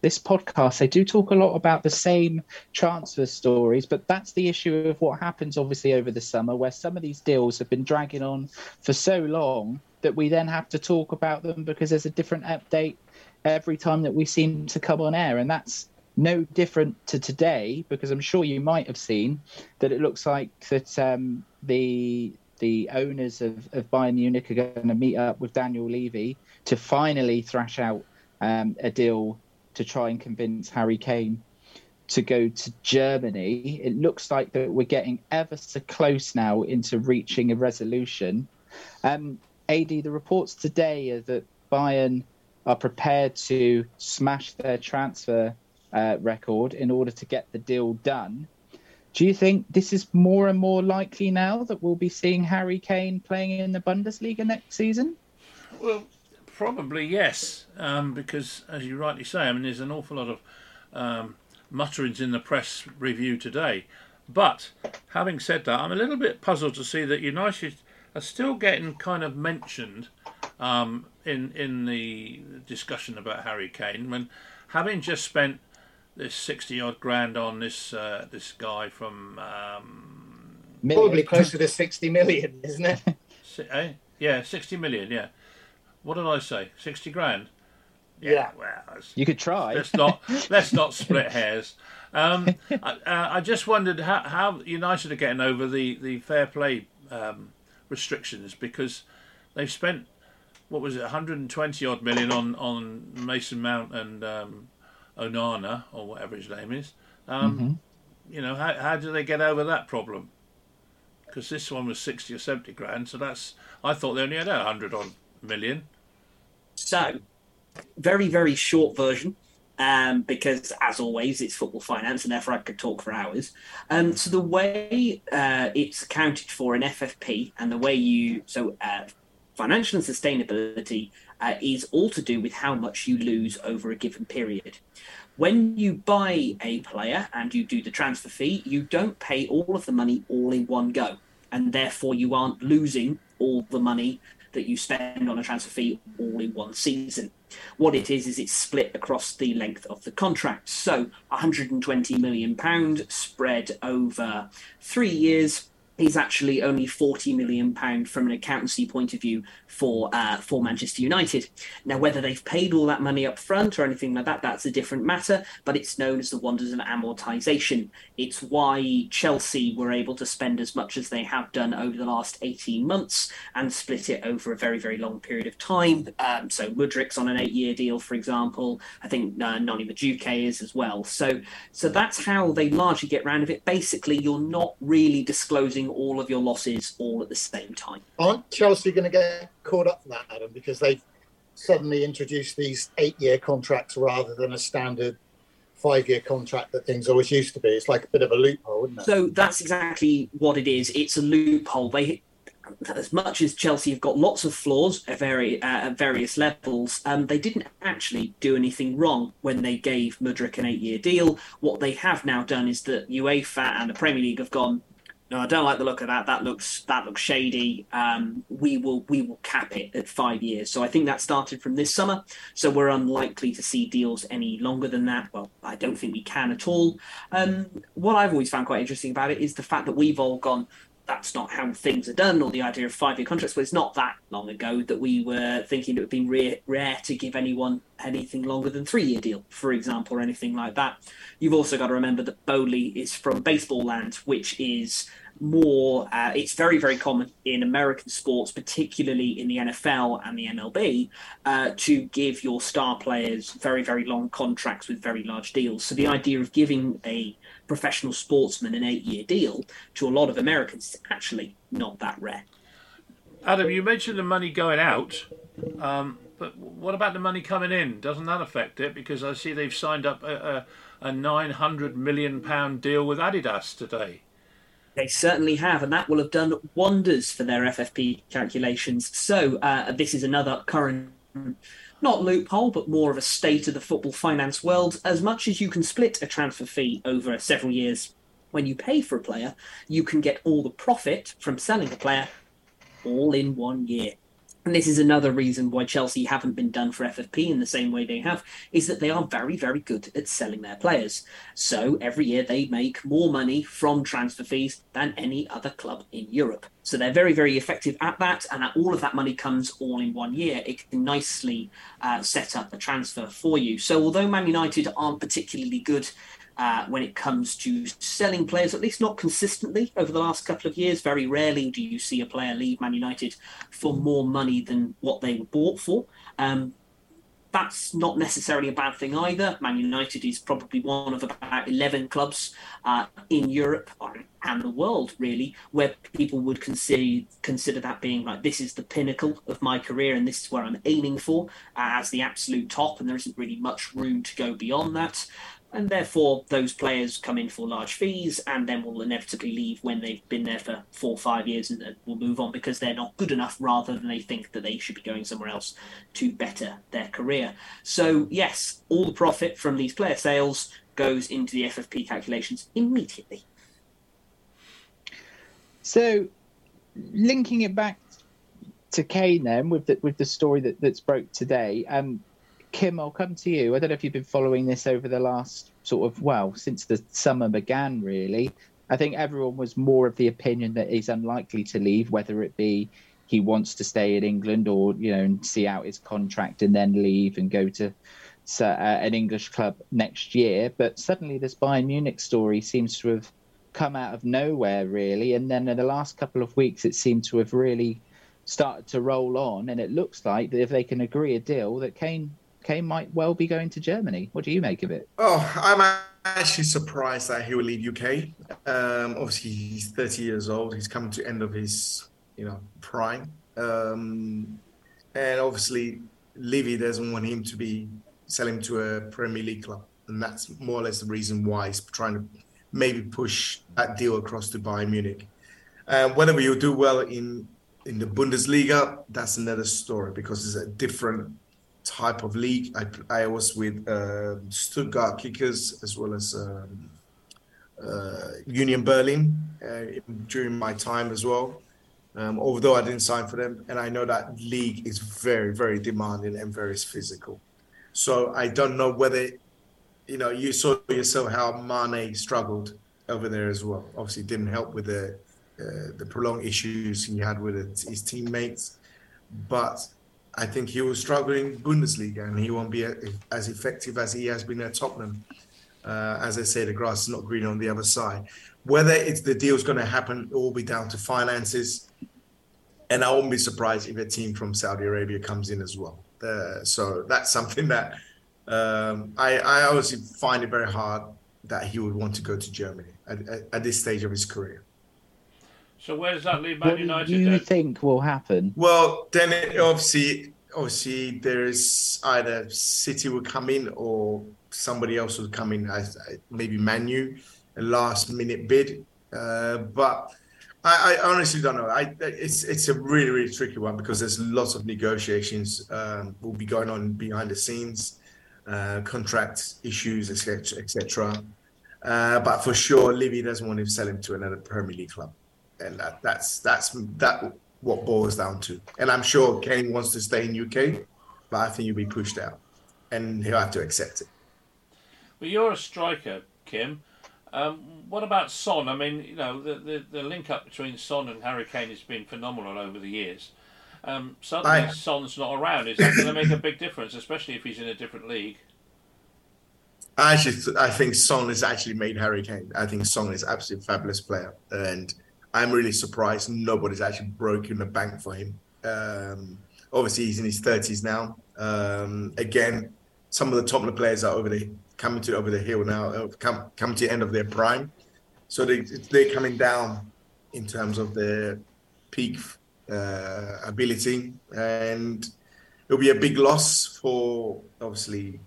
this podcast, they do talk a lot about the same transfer stories, but that's the issue of what happens, obviously, over the summer, where some of these deals have been dragging on for so long that we then have to talk about them because there's a different update every time that we seem to come on air. And that's no different to today, because I'm sure you might have seen that it looks like that the owners of Bayern Munich are going to meet up with Daniel Levy to finally thrash out a deal to try and convince Harry Kane to go to Germany. It looks like that we're getting ever so close now into reaching a resolution. AD, the reports today are that Bayern are prepared to smash their transfer record in order to get the deal done. Do you think this is more and more likely now that we'll be seeing Harry Kane playing in the Bundesliga next season? Well, Probably yes, because as you rightly say, I mean, there's an awful lot of mutterings in the press review today. But having said that, I'm a little bit puzzled to see that United are still getting kind of mentioned in the discussion about Harry Kane, when having just spent this 60-odd grand on this this guy from probably closer to 60 million, isn't it? Yeah, 60 million. Yeah. What did I say? 60 grand. Yeah. Well, you could try. Let's not split hairs. I just wondered how United are getting over the fair play restrictions, because they've spent, what was it, 120-odd million on Mason Mount and Onana, or whatever his name is. You know, how do they get over that problem? Because this one was 60 or 70 grand, so that's, I thought they only had 100-odd million. So, very, very short version, because, as always, it's football finance, and therefore I could talk for hours. So the way it's accounted for in FFP, and the way you... financial and sustainability is all to do with how much you lose over a given period. When you buy a player and you do the transfer fee, you don't pay all of the money all in one go, and therefore you aren't losing all the money that you spend on a transfer fee all in one season. What it is it's split across the length of the contract. So £120 million spread over 3 years is actually only £40 million from an accountancy point of view for Manchester United. Now, whether they've paid all that money up front or anything like that, that's a different matter, but it's known as the wonders of amortisation. It's why Chelsea were able to spend as much as they have done over the last 18 months and split it over a very, very long period of time. So Mudryk's on an 8-year deal, for example. I think Noni Madueke is as well. So that's how they largely get round of it. Basically, you're not really disclosing all of your losses all at the same time. Aren't Chelsea going to get caught up in that, Adam, because they've suddenly introduced these 8-year contracts rather than a standard 5-year contract that things always used to be? It's like a bit of a loophole, isn't it? So that's exactly what it is. It's a loophole. They, as much as Chelsea have got lots of flaws at various levels, they didn't actually do anything wrong when they gave Mudryk an 8-year deal. What they have now done is that UEFA and the Premier League have gone, no, I don't like the look of that. That looks shady. We will cap it at 5 years. So I think that started from this summer. So we're unlikely to see deals any longer than that. Well, I don't think we can at all. What I've always found quite interesting about it is the fact that we've all gone, that's not how things are done, or the idea of 5-year contracts. Well, it's not that long ago that we were thinking it would be rare to give anyone anything longer than 3-year deal, for example, or anything like that. You've also got to remember that Bowley is from baseball land, which is more, it's very, very common in American sports, particularly in the NFL and the MLB, to give your star players very, very long contracts with very large deals. So the idea of giving a professional sportsman an 8-year deal to a lot of Americans is actually not that rare. Adam, you mentioned the money going out, but what about the money coming in? Doesn't that affect it? Because I see they've signed up a £900 million deal with Adidas today. They certainly have, and that will have done wonders for their FFP calculations. So this is another current, not loophole, but more of a state of the football finance world. As much as you can split a transfer fee over several years when you pay for a player, you can get all the profit from selling the player all in 1 year. And this is another reason why Chelsea haven't been done for FFP in the same way they have, is that they are very, very good at selling their players. So every year they make more money from transfer fees than any other club in Europe. So they're very, very effective at that, and all of that money comes all in 1 year. It can nicely set up a transfer for you. So although Man United aren't particularly good when it comes to selling players, at least not consistently over the last couple of years. Very rarely do you see a player leave Man United for more money than what they were bought for. That's not necessarily a bad thing either. Man United is probably one of about 11 clubs in Europe and the world, really, where people would consider that being like, this is the pinnacle of my career and this is where I'm aiming for as the absolute top, and there isn't really much room to go beyond that. and therefore those players come in for large fees and then will inevitably leave when they've been there for 4 or 5 years and will move on because they're not good enough, rather than they think that they should be going somewhere else to better their career. So yes, all the profit from these player sales goes into the FFP calculations immediately. So linking it back to Kane then, with the story that's broke today, Kim, I'll come to you. I don't know if you've been following this over the last since the summer began, really. I think everyone was more of the opinion that he's unlikely to leave, whether it be he wants to stay in England or, and see out his contract and then leave and go to an English club next year. But suddenly this Bayern Munich story seems to have come out of nowhere, really. And then in the last couple of weeks, it seemed to have really started to roll on. And it looks like that if they can agree a deal, that Kane might well be going to Germany. What do you make of it? Oh, I'm actually surprised that he will leave UK. Obviously, he's 30 years old. He's coming to the end of his, prime. And obviously, Levy doesn't want him to be selling to a Premier League club. And that's more or less the reason why he's trying to maybe push that deal across to Bayern Munich. Whether he'll do well in the Bundesliga, that's another story, because it's a different type of league. I was with Stuttgart Kickers as well as Union Berlin during my time as well, although I didn't sign for them, and I know that league is very, very demanding and very physical. So I don't know whether you saw yourself how Mane struggled over there as well. Obviously it didn't help with the prolonged issues he had with his teammates, but I think he will struggle in Bundesliga and he won't be as effective as he has been at Tottenham. As I say, the grass is not green on the other side. Whether the deal's going to happen, it will be down to finances. And I won't be surprised if a team from Saudi Arabia comes in as well. So that's something that I obviously find it very hard that he would want to go to Germany at this stage of his career. So where does that leave Man United? What do you think will happen? Well, then it obviously there is either City will come in or somebody else will come in, as maybe Man U, a last-minute bid. But I honestly don't know. It's a really, really tricky one because there's lots of negotiations will be going on behind the scenes, contract issues, etc., etc. But for sure, Levy doesn't want to sell him to another Premier League club. And that's what boils down to. And I'm sure Kane wants to stay in UK, but I think he'll be pushed out and he'll have to accept it. Well, you're a striker, Kim. What about Son? I mean, the link up between Son and Harry Kane has been phenomenal over the years. Suddenly Son's not around. Is that going to make a big difference, especially if he's in a different league? I think Son has actually made Harry Kane. I think Son is an absolutely fabulous player. And I'm really surprised nobody's actually broken the bank for him. Obviously, he's in his 30s now. Again, some of the top players are coming over the hill now, come to the end of their prime. So they're coming down in terms of their peak ability. And it'll be a big loss for, obviously,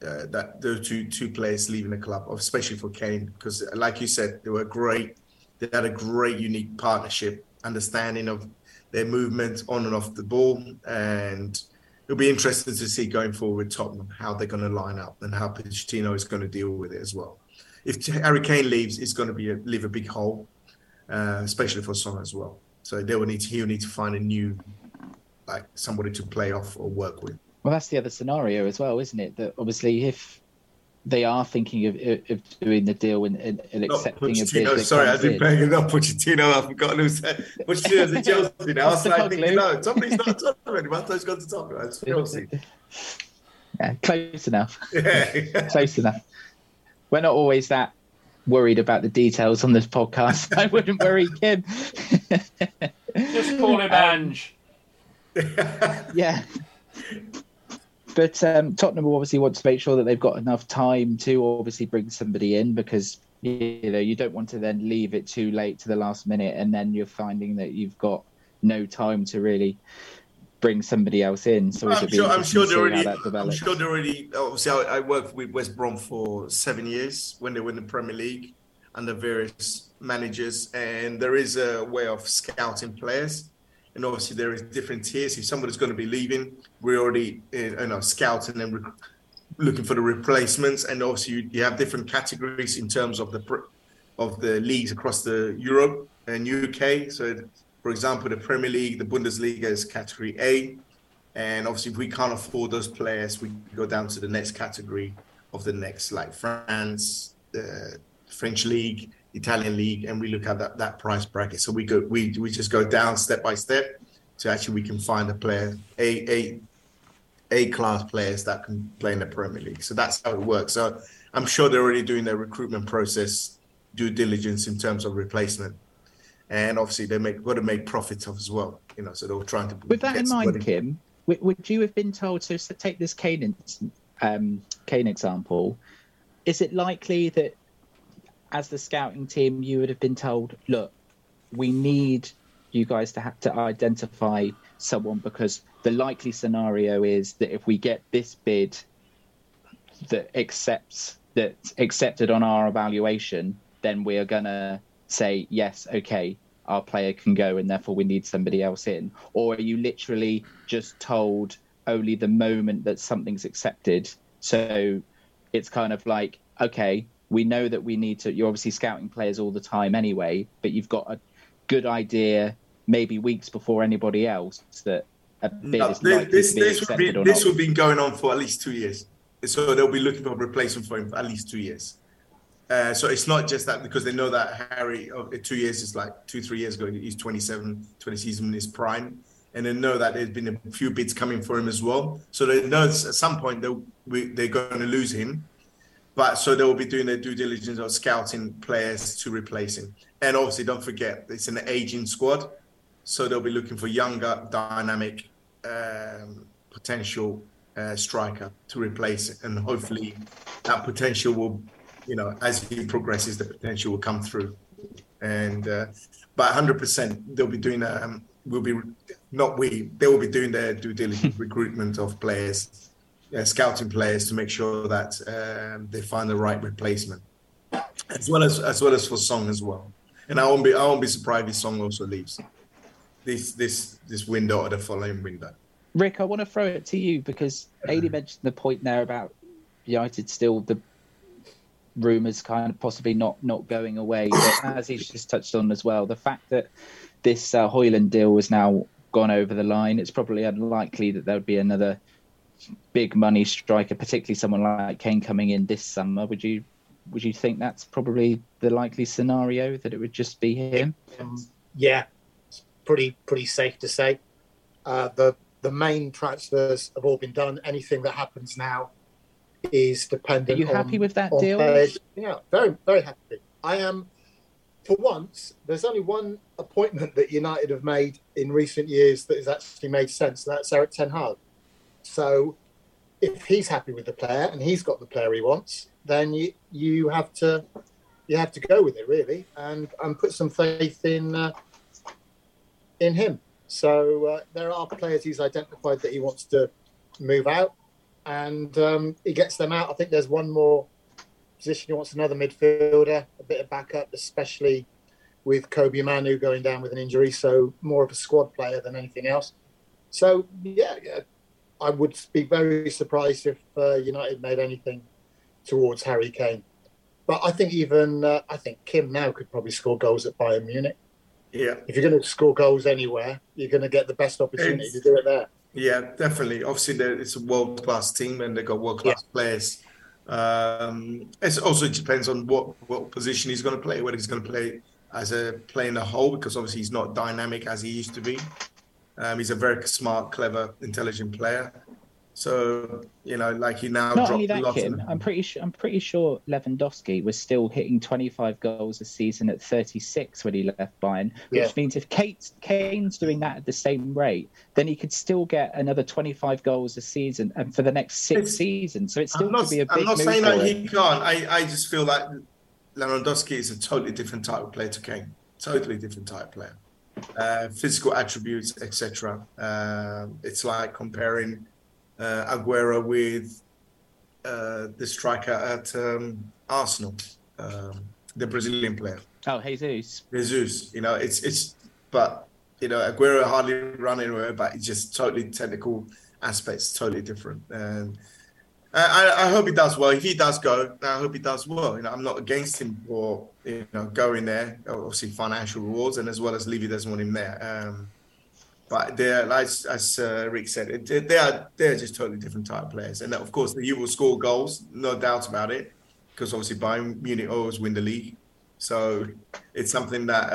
that those two players leaving the club, especially for Kane, because like you said, they were great. They had a great, unique partnership, understanding of their movement on and off the ball. And it'll be interesting to see going forward with Tottenham how they're going to line up and how Pochettino is going to deal with it as well. If Harry Kane leaves, it's going to leave a big hole, especially for Son as well. So he'll need to find a new, somebody to play off or work with. Well, that's the other scenario as well, isn't it? That obviously if they are thinking of doing the deal and accepting a bid. Sorry, I didn't bring it up. Pochettino, I've forgotten who said. Pochettino's at Chelsea now. So I think, Tottenham's not Tottenham anymore. He's gone to Tottenham. It's Chelsea. Yeah, close enough. Yeah. Close enough. We're not always that worried about the details on this podcast. I wouldn't worry, Kim. Just call him Ange. Yeah. But Tottenham will obviously want to make sure that they've got enough time to obviously bring somebody in, because you don't want to then leave it too late to the last minute and then you're finding that you've got no time to really bring somebody else in. So I'm sure they're already. Obviously, I worked with West Brom for 7 years when they were in the Premier League under various managers, and there is a way of scouting players. And obviously, there is different tiers. If somebody's going to be leaving, we're already scouting and looking for the replacements. And obviously, you have different categories in terms of the leagues across the Europe and UK. So, for example, the Premier League, the Bundesliga is category A. And obviously, if we can't afford those players, we go down to the next category of the next, like France, the French League, Italian League, and we look at that price bracket. So we just go down step by step to actually we can find a player, A-class players that can play in the Premier League. So that's how it works. So I'm sure they're already doing their recruitment process, due diligence in terms of replacement. And obviously they got to make profits off as well, so they were trying to... With that in mind, Kim, would you have been told, so take this Kane example, is it likely that as the scouting team, you would have been told, look, we need you guys to have to identify someone because the likely scenario is that if we get this bid that's accepted on our evaluation, then we are going to say, yes, okay, our player can go and therefore we need somebody else in? Or are you literally just told only the moment that something's accepted? So it's kind of like, okay, we know that we need to... You're obviously scouting players all the time anyway, but you've got a good idea maybe weeks before anybody else that a bid is likely to be accepted or not. This would be going on for at least 2 years. So they'll be looking for a replacement for him for at least 2 years. So it's not just that because they know that Harry, 2 years is like 2-3 years ago, he's 27, he's in his prime. And they know that there's been a few bids coming for him as well. So they know at some point they're going to lose him. But so they will be doing their due diligence or scouting players to replace him. And obviously, don't forget, it's an aging squad. So they'll be looking for younger, dynamic, potential striker to replace it. And hopefully that potential will, as he progresses, the potential will come through. And but 100%, they'll be doing that. They will be doing their due diligence recruitment of players. Scouting players to make sure that they find the right replacement, as well as for Song as well. And I won't be surprised if Song also leaves this window or the following window. Rick, I want to throw it to you because Aidy mentioned the point there about United still the rumours kind of possibly not going away. But as he's just touched on as well, the fact that this Højlund deal has now gone over the line, it's probably unlikely that there would be another big money striker, particularly someone like Kane coming in this summer. Would you think that's probably the likely scenario, that it would just be him? Yeah, it's pretty safe to say. The main transfers have all been done. Anything that happens now is dependent. Are you happy with that deal? Players. Yeah, very, very happy. I am. For once, there's only one appointment that United have made in recent years that has actually made sense. And that's Eric Ten Hag. So if he's happy with the player and he's got the player he wants, then you have to go with it, really, and put some faith in him. So there are players he's identified that he wants to move out, and he gets them out. I think there's one more position he wants, another midfielder, a bit of backup, especially with Kobe Manu going down with an injury, so more of a squad player than anything else. So, yeah. I would be very surprised if United made anything towards Harry Kane. But I think even Kim now could probably score goals at Bayern Munich. Yeah. If you're going to score goals anywhere, you're going to get the best opportunity to do it there. Yeah, definitely. Obviously, it's a world-class team and they've got world-class players. It also depends on what position he's going to play, whether he's going to play as a player in the whole, because obviously he's not dynamic as he used to be. He's a very smart, clever, intelligent player. So, he now dropped... Not only that, Kim, I'm pretty sure Lewandowski was still hitting 25 goals a season at 36 when he left Bayern, which means if Kane's doing that at the same rate, then he could still get another 25 goals a season and for the next six seasons. So it's still going to be a big move. I'm not saying that he can't. I just feel like Lewandowski is a totally different type of player to Kane. Totally different type of player. physical attributes, etc. It's like comparing Aguero with the striker at Arsenal, the Brazilian player. Oh, Jesus. You know, it's but you know, Aguero hardly ran anywhere, but it's just totally technical aspects, totally different. And I hope he does well. If he does go, I hope he does well. You know, I'm not against him for, you know, going there. Obviously, financial rewards, and as well as Levy doesn't want him there. But they're, like, as Rick said, they're just totally different type of players. And of course, you will score goals, no doubt about it, because obviously Bayern Munich always win the league. So it's something that,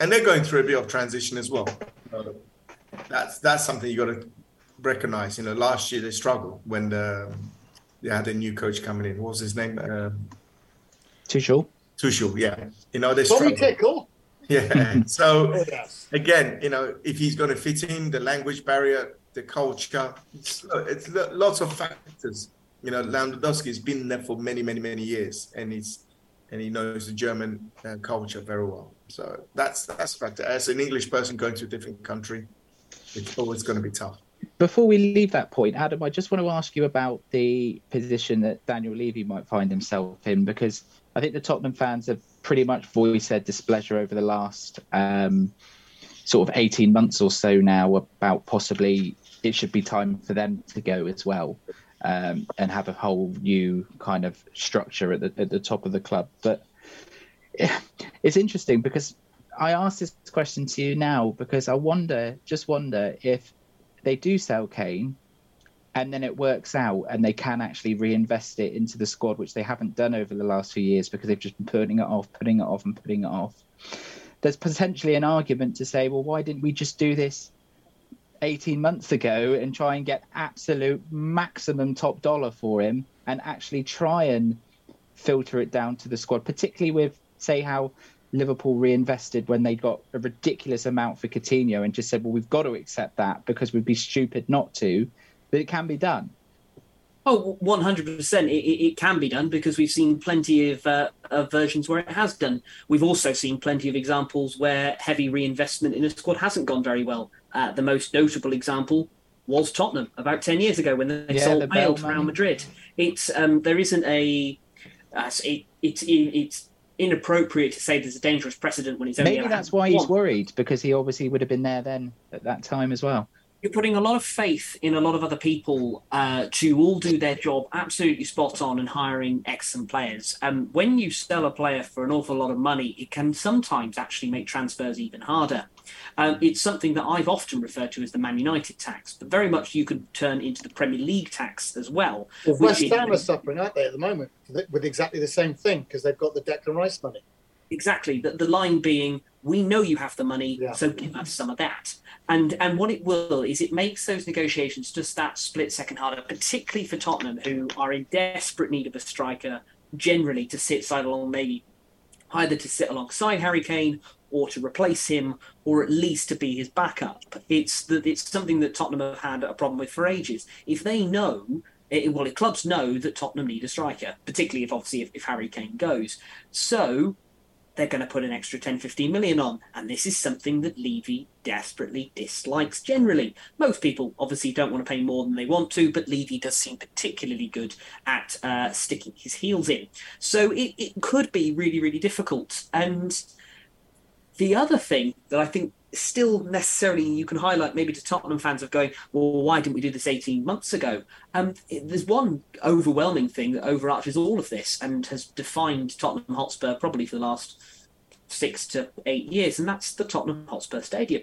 and they're going through a bit of transition as well. So that's something you got to recognize. You know, last year they struggled when they had a new coach coming in. What was his name? Tuchel. Tuchel, yeah. You know, they struggled. Yeah. So again, you know, if he's going to fit in, the language barrier, the culture, it's lots of factors. You know, Lewandowski's been there for many, many, many years, and he knows the German culture very well. So that's a factor. As an English person going to a different country, it's always going to be tough. Before we leave that point, Adam, I just want to ask you about the position that Daniel Levy might find himself in, because I think the Tottenham fans have pretty much voiced their displeasure over the last sort of 18 months or so now about possibly it should be time for them to go as well, and have a whole new kind of structure at the top of the club. But it's interesting because I asked this question to you now because I wonder if they do sell Kane and then it works out and they can actually reinvest it into the squad, which they haven't done over the last few years because they've just been putting it off. There's potentially an argument to say, well, why didn't we just do this 18 months ago and try and get absolute maximum top dollar for him and actually try and filter it down to the squad, particularly with, say, how Liverpool reinvested when they got a ridiculous amount for Coutinho and just said, well, we've got to accept that because we'd be stupid not to, but it can be done. Oh, 100%. It can be done because we've seen plenty of versions where it has done. We've also seen plenty of examples where heavy reinvestment in a squad hasn't gone very well. The most notable example was Tottenham about 10 years ago when they sold Bale to Real Madrid. It's there isn't a... It's inappropriate to say there's a dangerous precedent when it's only... Maybe that's why he's worried, because he obviously would have been there then at that time as well. You're putting a lot of faith in a lot of other people to all do their job absolutely spot on and hiring excellent players. When you sell a player for an awful lot of money, it can sometimes actually make transfers even harder. It's something that I've often referred to as the Man United tax, but very much you could turn into the Premier League tax as well. Well, West Ham are suffering, aren't they, at the moment, with exactly the same thing, because they've got the Declan Rice money. Exactly. The line being, we know you have the money, so give us some of that. And what it will is it makes those negotiations just that split second harder, particularly for Tottenham, who are in desperate need of a striker generally to sit side along, maybe either to sit alongside Harry Kane or to replace him, or at least to be his backup. It's something that Tottenham have had a problem with for ages. If they know... if clubs know that Tottenham need a striker, particularly if Harry Kane goes. So they're going to put an extra 10, 15 million on. And this is something that Levy desperately dislikes generally. Most people obviously don't want to pay more than they want to, but Levy does seem particularly good at sticking his heels in. So it could be really, really difficult. And the other thing that I think still necessarily you can highlight maybe to Tottenham fans of going, well, why didn't we do this 18 months ago? There's one overwhelming thing that overarches all of this and has defined Tottenham Hotspur probably for the last 6 to 8 years, and that's the Tottenham Hotspur Stadium.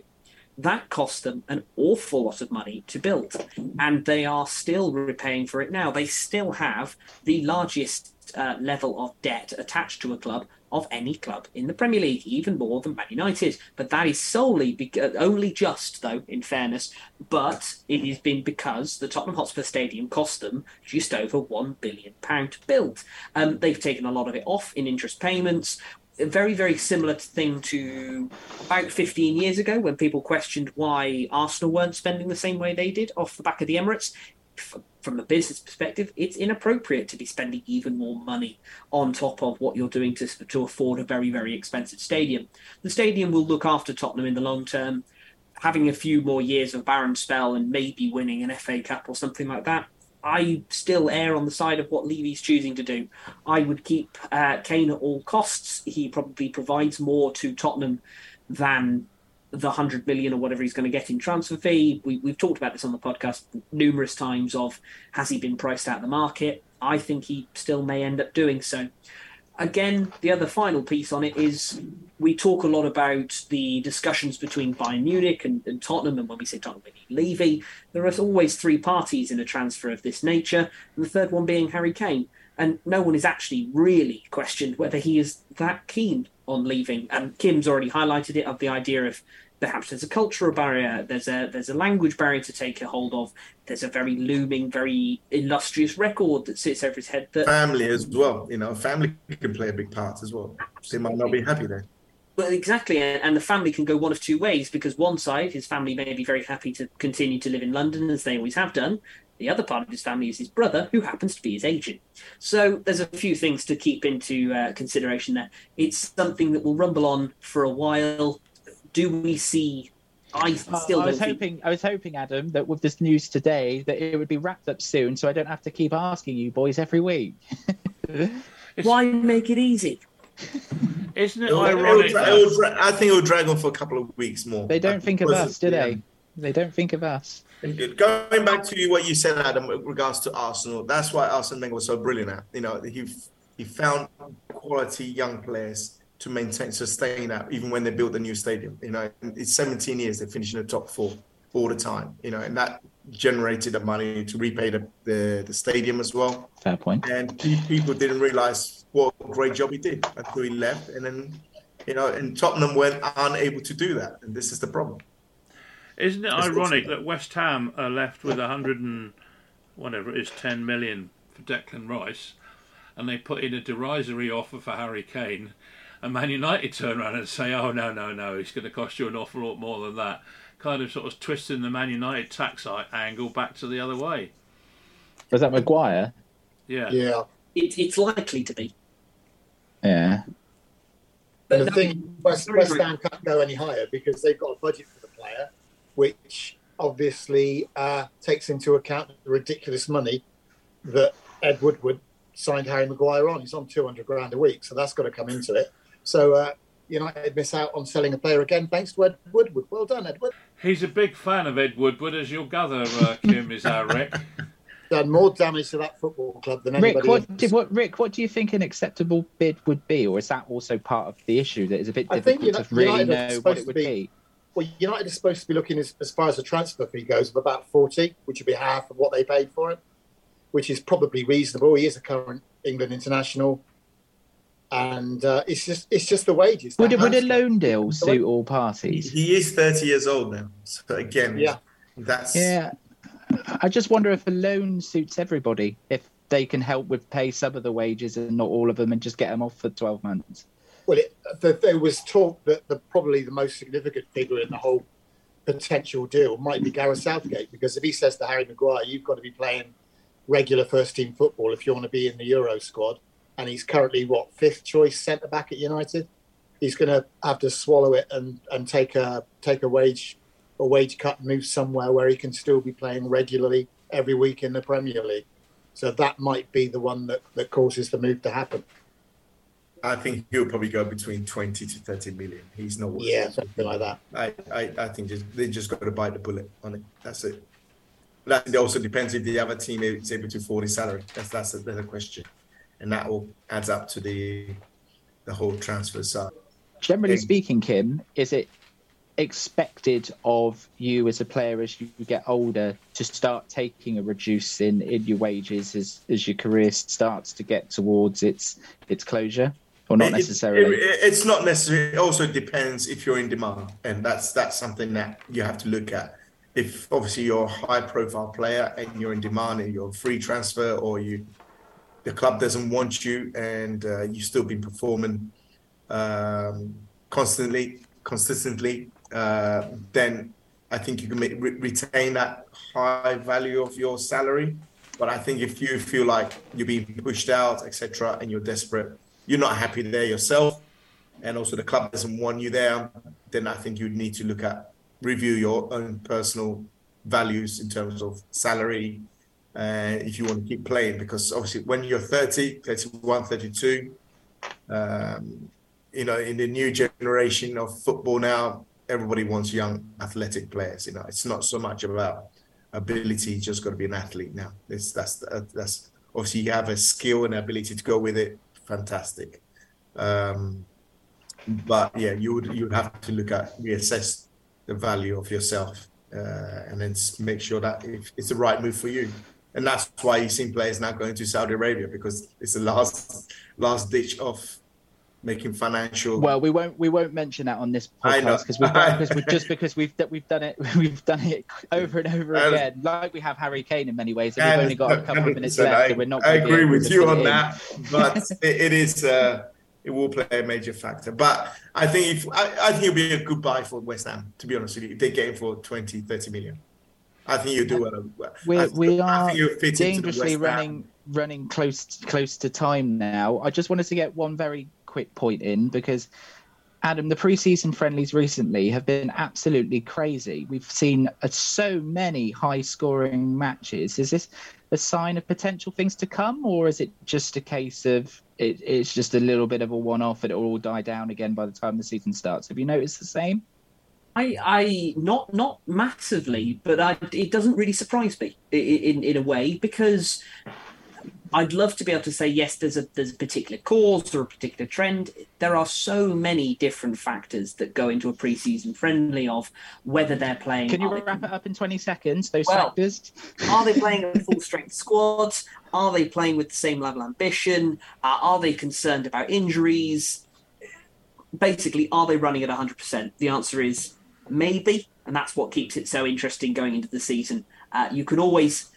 That cost them an awful lot of money to build, and they are still repaying for it now. They still have the largest level of debt attached to a club of any club in the Premier League, even more than Man United. But that is solely, only just though, in fairness, but it has been because the Tottenham Hotspur Stadium cost them just over £1 billion to build. They've taken a lot of it off in interest payments. A very, very similar thing to about 15 years ago when people questioned why Arsenal weren't spending the same way they did off the back of the Emirates. from a business perspective, it's inappropriate to be spending even more money on top of what you're doing to afford a very, very expensive stadium. The stadium will look after Tottenham in the long term. Having a few more years of barren spell and maybe winning an FA Cup or something like that, I still err on the side of what Levy's choosing to do. I would keep Kane at all costs. He probably provides more to Tottenham than the 100 million or whatever he's going to get in transfer fee. We've talked about this on the podcast numerous times of, has he been priced out of the market? I think he still may end up doing so. Again, the other final piece on it is we talk a lot about the discussions between Bayern Munich and Tottenham, and when we say Tottenham, we need Levy. There are always three parties in a transfer of this nature, and the third one being Harry Kane. And no one has actually really questioned whether he is that keen on leaving. And Kim's already highlighted it, of the idea of perhaps there's a cultural barrier, there's a language barrier to take a hold of, there's a very looming, very illustrious record that sits over his head. Family as well, family can play a big part as well. They might not be happy there. Well, exactly, and the family can go one of two ways, because one side, his family may be very happy to continue to live in London, as they always have done. The other part of his family is his brother, who happens to be his agent. So there's a few things to keep into consideration there. It's something that will rumble on for a while. Do we see? I was hoping, Adam, that with this news today, that it would be wrapped up soon, so I don't have to keep asking you boys every week. Why make it easy? Isn't it ironic? I think it will drag on for a couple of weeks more. They don't think of us, do they? They don't think of us. Good. Going back to what you said, Adam, with regards to Arsenal, that's why Arsene Wenger was so brilliant at. He found quality young players to sustain that, even when they built the new stadium. It's 17 years they finished in the top four all the time. And that generated the money to repay the stadium as well. Fair point. And people didn't realise what a great job he did until he left, and then and Tottenham were unable to do that, and this is the problem. Isn't it ironic that West Ham are left with 10 million for Declan Rice, and they put in a derisory offer for Harry Kane, and Man United turn around and say, oh, no, he's going to cost you an awful lot more than that. Kind of sort of twisting the Man United tax angle back to the other way. Was that Maguire? Yeah. Yeah. It's likely to be. Yeah. But the thing, West Ham can't go any higher because they've got a budget for the player, which obviously takes into account the ridiculous money that Ed Woodward signed Harry Maguire on. He's on 200 grand a week, so that's got to come into it. So United miss out on selling a player again thanks to Ed Woodward. Well done, Ed Woodward. He's a big fan of Ed Woodward, as you'll gather, Kim, is our Rick. Done more damage to that football club than anybody else. Rick, what do you think an acceptable bid would be, or is that also part of the issue that is a bit difficult to really know what it would be? Well, United is supposed to be looking, as far as the transfer fee goes, of about 40, which would be half of what they paid for him, which is probably reasonable. He is a current England international, and it's just the wages. Would a loan deal suit all parties? He is 30 years old now, so again, I just wonder if a loan suits everybody, if they can help with pay some of the wages and not all of them, and just get them off for 12 months. Well, there was talk that probably the most significant figure in the whole potential deal might be Gareth Southgate, because if he says to Harry Maguire, you've got to be playing regular first-team football if you want to be in the Euro squad, and he's currently, fifth-choice centre-back at United, he's going to have to swallow it and take a wage cut and move somewhere where he can still be playing regularly every week in the Premier League. So that might be the one that causes the move to happen. I think he'll probably go between 20 to 30 million. He's not worth it. Yeah, something like that. I think they just got to bite the bullet on it. That's it. That also depends if the other team is able to afford his salary. That's another question. And that all adds up to the whole transfer side. Generally speaking, Kim, is it expected of you as a player as you get older to start taking a reduce in your wages as your career starts to get towards its closure? Or not necessarily? It's not necessary. It also depends if you're in demand, and that's something that you have to look at. If obviously you're a high-profile player and you're in demand and you're a free transfer, or the club doesn't want you and you've still been performing consistently, then I think you can retain that high value of your salary. But I think if you feel like you're being pushed out, etc., and you're desperate, you're not happy there yourself, and also the club doesn't want you there, then I think you'd need to look at, review your own personal values in terms of salary if you want to keep playing. Because obviously when you're 30, 31, 32, you know, in the new generation of football now, everybody wants young athletic players. You know, it's not so much about ability, you just got to be an athlete now. That's obviously you have a skill and ability to go with it. Fantastic. But yeah, you would have to look at, reassess the value of yourself and then make sure that it's the right move for you. And that's why you've seen players now going to Saudi Arabia, because it's the last ditch of making financial. Well, we won't mention that on this podcast because we've done it over and over again, like we have Harry Kane in many ways, and we've only got a couple of minutes left. And we're not. I agree with you on that, but it will play a major factor. But I think I think it'll be a good buy for West Ham, to be honest with you. If they get him for 20, 30 million, I think you do well. I think dangerously running close to time now. I just wanted to get one very quick point in, because Adam, the pre-season friendlies recently have been absolutely crazy. We've seen so many high-scoring matches. Is this a sign of potential things to come, or is it just a case of it's just a little bit of a one-off and it'll all die down again by the time the season starts? Have you noticed the same? I not massively, but it doesn't really surprise me in a way, because I'd love to be able to say, yes, there's a particular cause or a particular trend. There are so many different factors that go into a pre-season friendly of whether they're playing. Can you wrap it up in 20 seconds, those factors? Are they playing a full-strength squad? Are they playing with the same level of ambition? Are they concerned about injuries? Basically, are they running at 100%? The answer is maybe, and that's what keeps it so interesting going into the season. You can always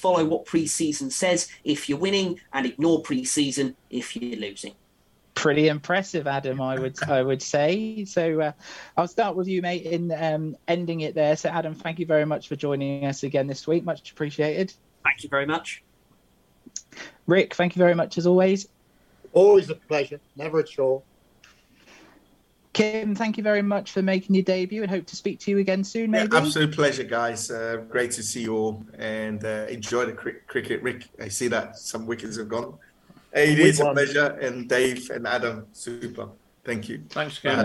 follow what pre-season says if you're winning, and ignore pre-season if you're losing. Pretty impressive, Adam, I would say. So I'll start with you, mate, in ending it there. So, Adam, thank you very much for joining us again this week. Much appreciated. Thank you very much. Rick, thank you very much as always. Always a pleasure. Never a chore. Kim, thank you very much for making your debut, and hope to speak to you again soon, maybe. Yeah, absolute pleasure, guys. Great to see you all, and enjoy the cricket. Rick, I see that some wickets have gone. It is a pleasure, and Dave and Adam, super. Thank you. Thanks, Kim.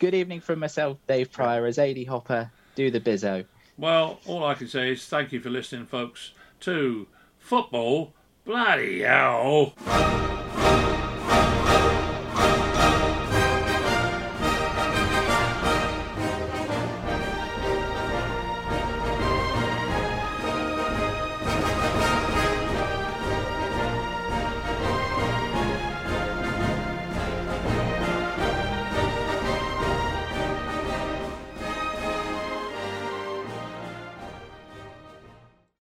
Good evening from myself, Dave Pryor, as A.D. Hopper, do the bizzo. Well, all I can say is thank you for listening, folks, to Football Bloody Hell.